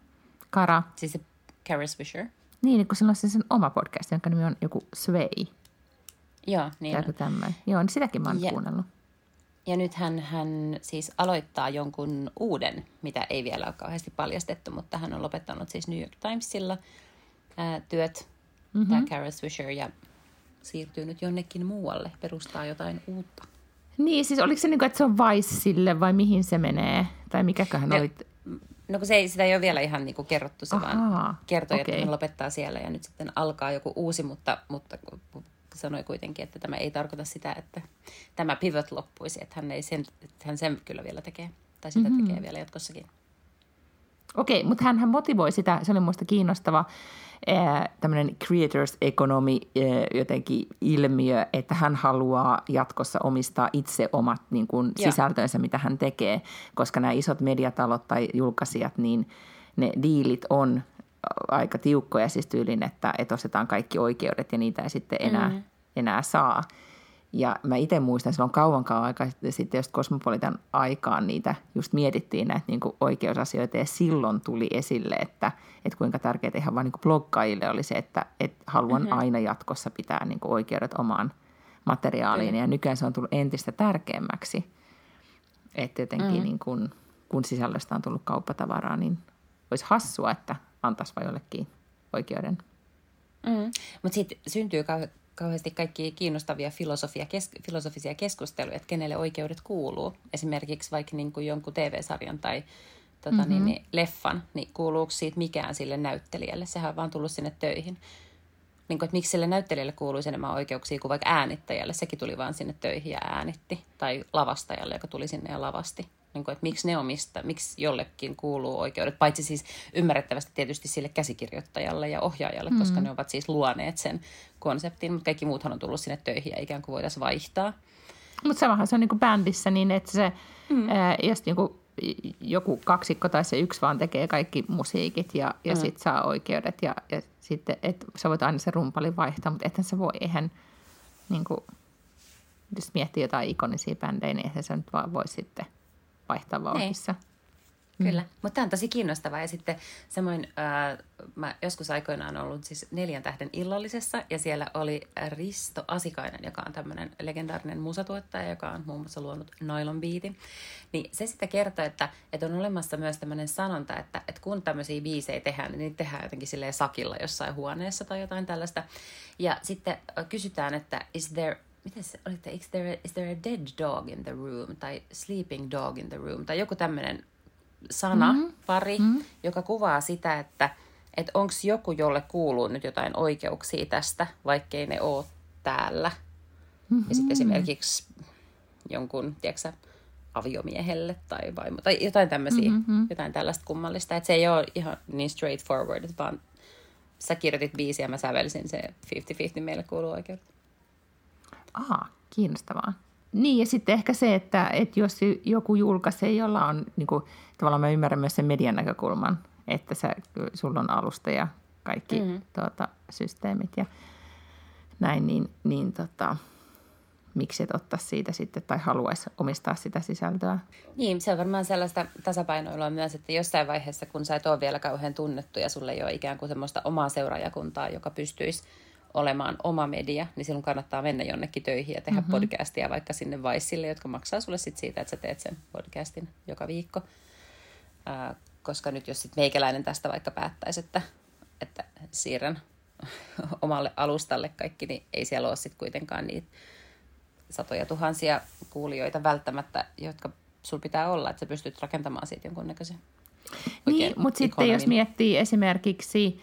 Kara. Siis se Kara Swisher. Niin, kun sillä on sen oma podcast, jonka nimi on joku Sway. Joo, niin on. Tämmöinen. Joo, niin sitäkin mä oon ja, kuunnellut. Ja nythän hän siis aloittaa jonkun uuden, mitä ei vielä ole kauheasti paljastettu, mutta hän on lopettanut siis New York Timesilla ää, työt, mm-hmm. tämä Kara Swisher, ja siirtyy nyt jonnekin muualle, perustaa jotain uutta. Niin, siis oliko se niin kuin, että se on Vicelle vai mihin se menee? Tai mikäköhän no, oli... No kun se ei, sitä ei ole vielä ihan niin kuin kerrottu, se Ahaa, vaan kertoi, okay. että hän lopettaa siellä ja nyt sitten alkaa joku uusi, mutta, mutta sanoi kuitenkin, että tämä ei tarkoita sitä, että tämä pivot loppuisi, että hän, ei sen, että hän sen kyllä vielä tekee, tai sitä mm-hmm. tekee vielä jatkossakin. Okei, okay, mutta hän motivoi sitä, se oli minusta kiinnostava tämmöinen creators economy jotenkin ilmiö, että hän haluaa jatkossa omistaa itse omat niin kuin, sisältönsä, mitä hän tekee, koska nämä isot mediatalot tai julkaisijat, niin ne diilit on aika tiukkoja siis tyylin, että, että ostetaan kaikki oikeudet ja niitä ei sitten enää, mm. enää saa. Ja mä itse muistan, silloin kauankaan aikaa sitten, jos Cosmopolitan aikaan niitä just mietittiin näitä niin kuin oikeusasioita ja silloin tuli esille, että, että kuinka tärkeää ihan vaan niin kuin bloggaajille oli se, että, että haluan mm-hmm. aina jatkossa pitää niin kuin oikeudet omaan materiaaliin ja nykyään se on tullut entistä tärkeämmäksi, että jotenkin mm-hmm. niin kuin, kun sisällöstä on tullut kauppatavaraa, niin olisi hassua, että antaisi vaan jollekin oikeuden. Mm-hmm. Mutta sitten syntyy kauhean. Kauheasti kaikki kiinnostavia filosofia, kes, filosofisia keskusteluja, että kenelle oikeudet kuuluu. Esimerkiksi vaikka niin kuin jonkun T V-sarjan tai tota, mm-hmm. niin, niin, leffan, niin kuuluuko siitä mikään sille näyttelijälle? Sehän on vaan tullut sinne töihin. Niin kuin, että miksi sille näyttelijälle kuuluisi enemmän oikeuksia kuin vaikka äänittäjälle? Sekin tuli vaan sinne töihin ja äänitti. Tai lavastajalle, joka tuli sinne ja lavasti. Niin kuin, että miksi ne omista, miksi jollekin kuuluu oikeudet? Paitsi siis ymmärrettävästi tietysti sille käsikirjoittajalle ja ohjaajalle, mm-hmm. koska ne ovat siis luoneet sen konseptin, mutta kaikki muuthan on tullut sinne töihin ja ikään kuin voitaisiin vaihtaa. Mutta samahan se on niin kuin bändissä, niin että se, mm. ää, jos niin kuin joku kaksikko tai se yksi vaan tekee kaikki musiikit ja, ja mm. sitten saa oikeudet ja, ja sitten, että sä voit aina se rumpali vaihtaa, mutta ethän sä voi, eihän niinku, jos miettii jotain ikonisia bändejä, niin eihän sä nyt vaan voi sitten vaihtaa vauhdissa. Kyllä, mm. mutta tämä on tosi kiinnostavaa ja sitten samoin äh, mä joskus aikoinaan ollut siis Neljän tähden illallisessa ja siellä oli Risto Asikainen, joka on tämmöinen legendaarinen musatuottaja, joka on muun muassa luonut Nylon Beatin. Niin se sitä kertoo, että, että on olemassa myös tämmöinen sanonta, että, että kun tämmöisiä biisejä tehdään, niin niitä tehdään jotenkin silleen sakilla jossain huoneessa tai jotain tällaista. Ja sitten kysytään, että is there... Miten se oli, is there, is there a dead dog in the room tai sleeping dog in the room tai joku tämmöinen sana, mm-hmm. pari, mm-hmm. joka kuvaa sitä, että et onko joku, jolle kuuluu nyt jotain oikeuksia tästä, vaikkei ne ole täällä. Mm-hmm. Ja sitten esimerkiksi jonkun, tiedätkö, aviomiehelle tai vaimo, tai jotain tämmöisiä, mm-hmm. jotain tällaista kummallista. Että se ei ole ihan niin straightforward, vaan sä kirjoitit biisiä ja mä sävelsin se viisikymmentä viisikymmentä meille kuuluu oikeudet. Aha, kiinnostavaa. Niin, ja sitten ehkä se, että, että jos joku julkaisee, jolla on, niin kuin, tavallaan mä ymmärrän myös sen median näkökulman, että sä, sulla on alusta ja kaikki mm. tuota, systeemit ja näin, niin, niin tota, miksi et ottaa siitä sitten tai haluaisi omistaa sitä sisältöä? Niin, se on varmaan sellaista tasapainoilua myös, että jossain vaiheessa, kun sä et ole vielä kauhean tunnettu ja sulla ei ole ikään kuin semmoista omaa seuraajakuntaa, joka pystyisi olemaan oma media, niin silloin kannattaa mennä jonnekin töihin ja tehdä mm-hmm. podcastia vaikka sinne Vaisille, jotka maksaa sulle sit siitä, että sä teet sen podcastin joka viikko. Äh, koska nyt jos sit meikäläinen tästä vaikka päättäisi, että, että siirrän omalle alustalle kaikki, niin ei siellä ole sit kuitenkaan niitä satoja tuhansia kuulijoita välttämättä, jotka sul pitää olla, että sä pystyt rakentamaan siitä jonkunnäköisen oikein. Niin, mutta sitten jos miettii esimerkiksi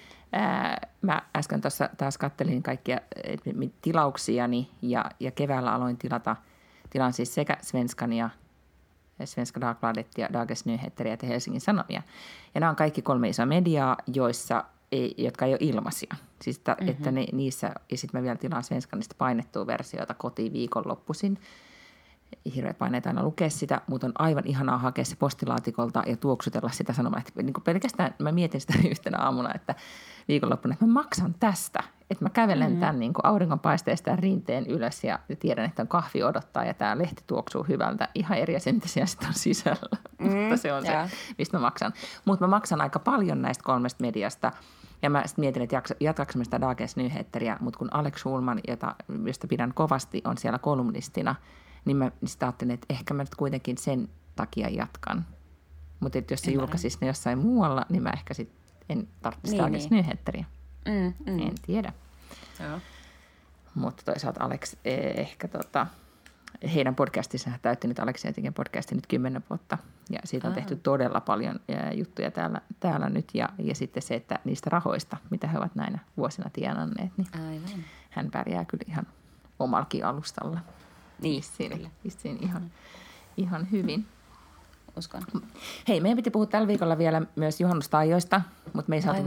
mä äsken tuossa taas kattelin kaikkia tilauksiani ja, ja keväällä aloin tilata, tilaan siis sekä Svenskania, Svenska Dagbladet ja Dagens Nyheter ja Helsingin Sanomia. Ja nämä on kaikki kolme isoa mediaa, joissa, jotka ei ole ilmaisia. Siis ta, mm-hmm. että ne, niissä, ja sitten mä vielä tilaan Svenskanista painettua versioita kotiin viikonloppuisin. Hirveät paineet aina lukea sitä, mutta on aivan ihanaa hakea se postilaatikolta ja tuoksutella sitä sanomaan, että niin pelkästään mä mietin sitä yhtenä aamuna, että viikonloppuna, että mä maksan tästä, että mä kävelen mm. tämän niin kuin auringonpaisteesta rinteen ylös ja tiedän, että on kahvi odottaa ja tämä lehti tuoksuu hyvältä. Ihan eri asia, mitä siellä sitten on sisällä, mm, mutta se on yeah. se, mistä mä maksan. Mutta mä maksan aika paljon näistä kolmesta mediasta ja mä sitten mietin, että jatkaanko mä sitä Dagens Nyheteriä, mutta kun Alex Schulman, jota, josta pidän kovasti, on siellä kolumnistina, niin mä sitä ajattelin, että ehkä mä nyt kuitenkin sen takia jatkan. Mutta jos se julkaisisi ne jossain muualla, niin mä ehkä sitten en tarvitsisi niin, Dagens niin. Nyheteriä. Mm, mm. En tiedä. Mutta toisaalta Alex, ehkä tota, heidän podcastinsa täytti nyt Alex Jätiken podcasti nyt kymmenen vuotta. Ja siitä on Aha. tehty todella paljon juttuja täällä, täällä nyt. Ja, ja sitten se, että niistä rahoista, mitä he ovat näinä vuosina tienanneet, niin Aivan. hän pärjää kyllä ihan omallakin alustalla. Niin, siinä, siinä ihan, ihan hyvin. Uskon. Hei, meidän piti puhua tällä viikolla vielä myös juhannustaajoista, mutta me ei saatu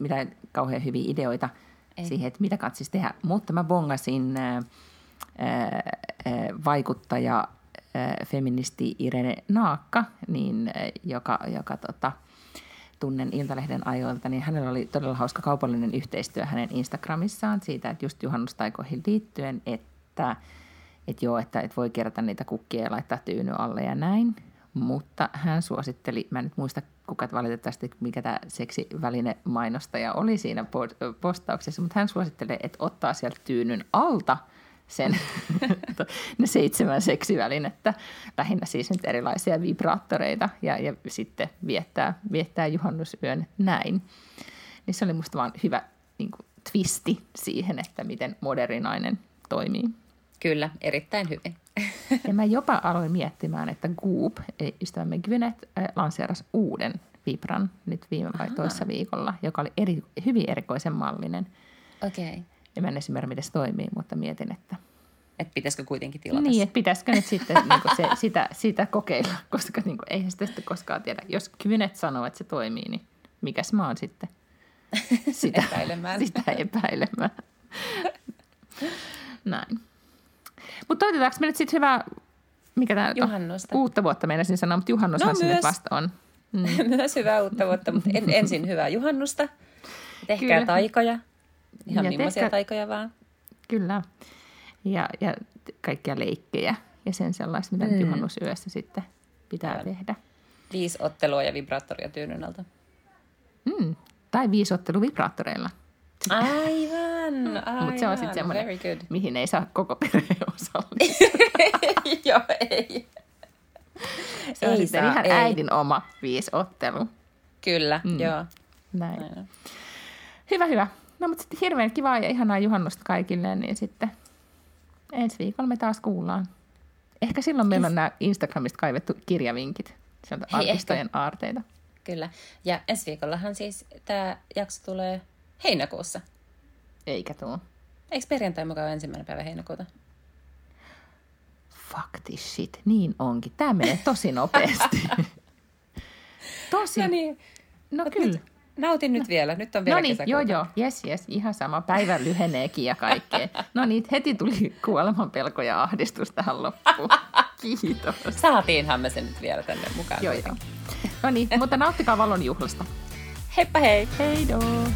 mitään kauhean hyviä ideoita ei. Siihen, että mitä katsisi tehdä. Mutta mä bongasin ää, ää, vaikuttaja, ää, feministi Irene Naakka, niin, ää, joka, joka tota, tunnen Iltalehden ajoilta, niin hänellä oli todella hauska kaupallinen yhteistyö hänen Instagramissaan siitä, että just juhannustaikoihin liittyen, että Että joo, että et voi kerätä niitä kukkia ja laittaa tyyny alle ja näin. Mutta hän suositteli, mä en nyt muista kuka valitettavasti, mikä tämä seksiväline mainostaja oli siinä postauksessa, mutta hän suosittelee, että ottaa sieltä tyynyn alta sen ne seitsemän seksivälinettä, lähinnä siis nyt erilaisia vibraattoreita ja, ja sitten viettää, viettää juhannusyön näin. Niin se oli musta vaan hyvä niin kuin, twisti siihen, että miten modernainen toimii. Kyllä, erittäin hyvin. Ja mä jopa aloin miettimään, että Goop, ystävämme Gwyneth, lanseerasi uuden vibran nyt viime vai toissa viikolla, joka oli eri, hyvin erikoisen mallinen. Okei. Okay. Ja mä en esimerkiksi miten se toimii, mutta mietin, että... Että pitäisikö kuitenkin tilata? Niin, että pitäisikö nyt sitten niin kuin se, sitä, sitä kokeilla, koska niin kuin, eihän sitä sitten koskaan tiedä. Jos Gwyneth sanoo, että se toimii, niin mikäs mä oon sitten sitä epäilemään. Sitä epäilemään. Näin. Mutta toivotetaanko me nyt sitten hyvää mikä tämä Juhannosta. On? Uutta vuotta meinasin sanoa, mutta juhannushan no, se nyt vasta on. Mm. Myös hyvää uutta vuotta, mutta en, ensin hyvää juhannusta. Tehkää Kyllä. taikoja. Ihan ja millaisia tehkä... taikoja vaan. Kyllä. Ja, ja kaikkia leikkejä ja sen sellaista, mitä mm. juhannusyössä sitten pitää ja. tehdä. Viisi ottelua ja vibraattoria tyynyn alta. Mm. Tai viisi ottelu vibraattoreilla. Aivan, aivan. Mutta se on sitten semmoinen, mihin ei saa koko perheen osallistua. Joo, ei. Se on ei sitten saa, ihan ei. Äidin oma viisi ottelu. Kyllä, mm. joo. Näin. Aina. Hyvä, hyvä. No mutta sitten hirveän kivaa ja ihanaa juhannusta kaikille, niin sitten ensi viikolla me taas kuullaan. Ehkä silloin meillä on nämä Instagramista kaivettu kirjavinkit, sieltä arkistojen aarteita. Kyllä. Ja ensi viikollahan siis tämä jakso tulee heinäkuussa. Eikä tuu. Eikö perjantai mukaan ole ensimmäinen päivä heinäkuuta? Fuck this shit. Niin onkin. Tämä menee tosi nopeasti. tosi. No niin. No Mut kyllä. Nyt, nautin nyt no. vielä. Nyt on vielä no niin, kesäkuuta. Joo, joo. Jes, jes. Ihan sama. Päivä lyheneekin ja kaikkea. No niin, heti tuli kuoleman pelko ja ahdistus tähän loppuun. Kiitos. Saatiinhan me sen nyt vielä tänne mukaan. Joo, joo. No niin, mutta nauttikaa valon juhlasta. Heippa hei. Hei doo.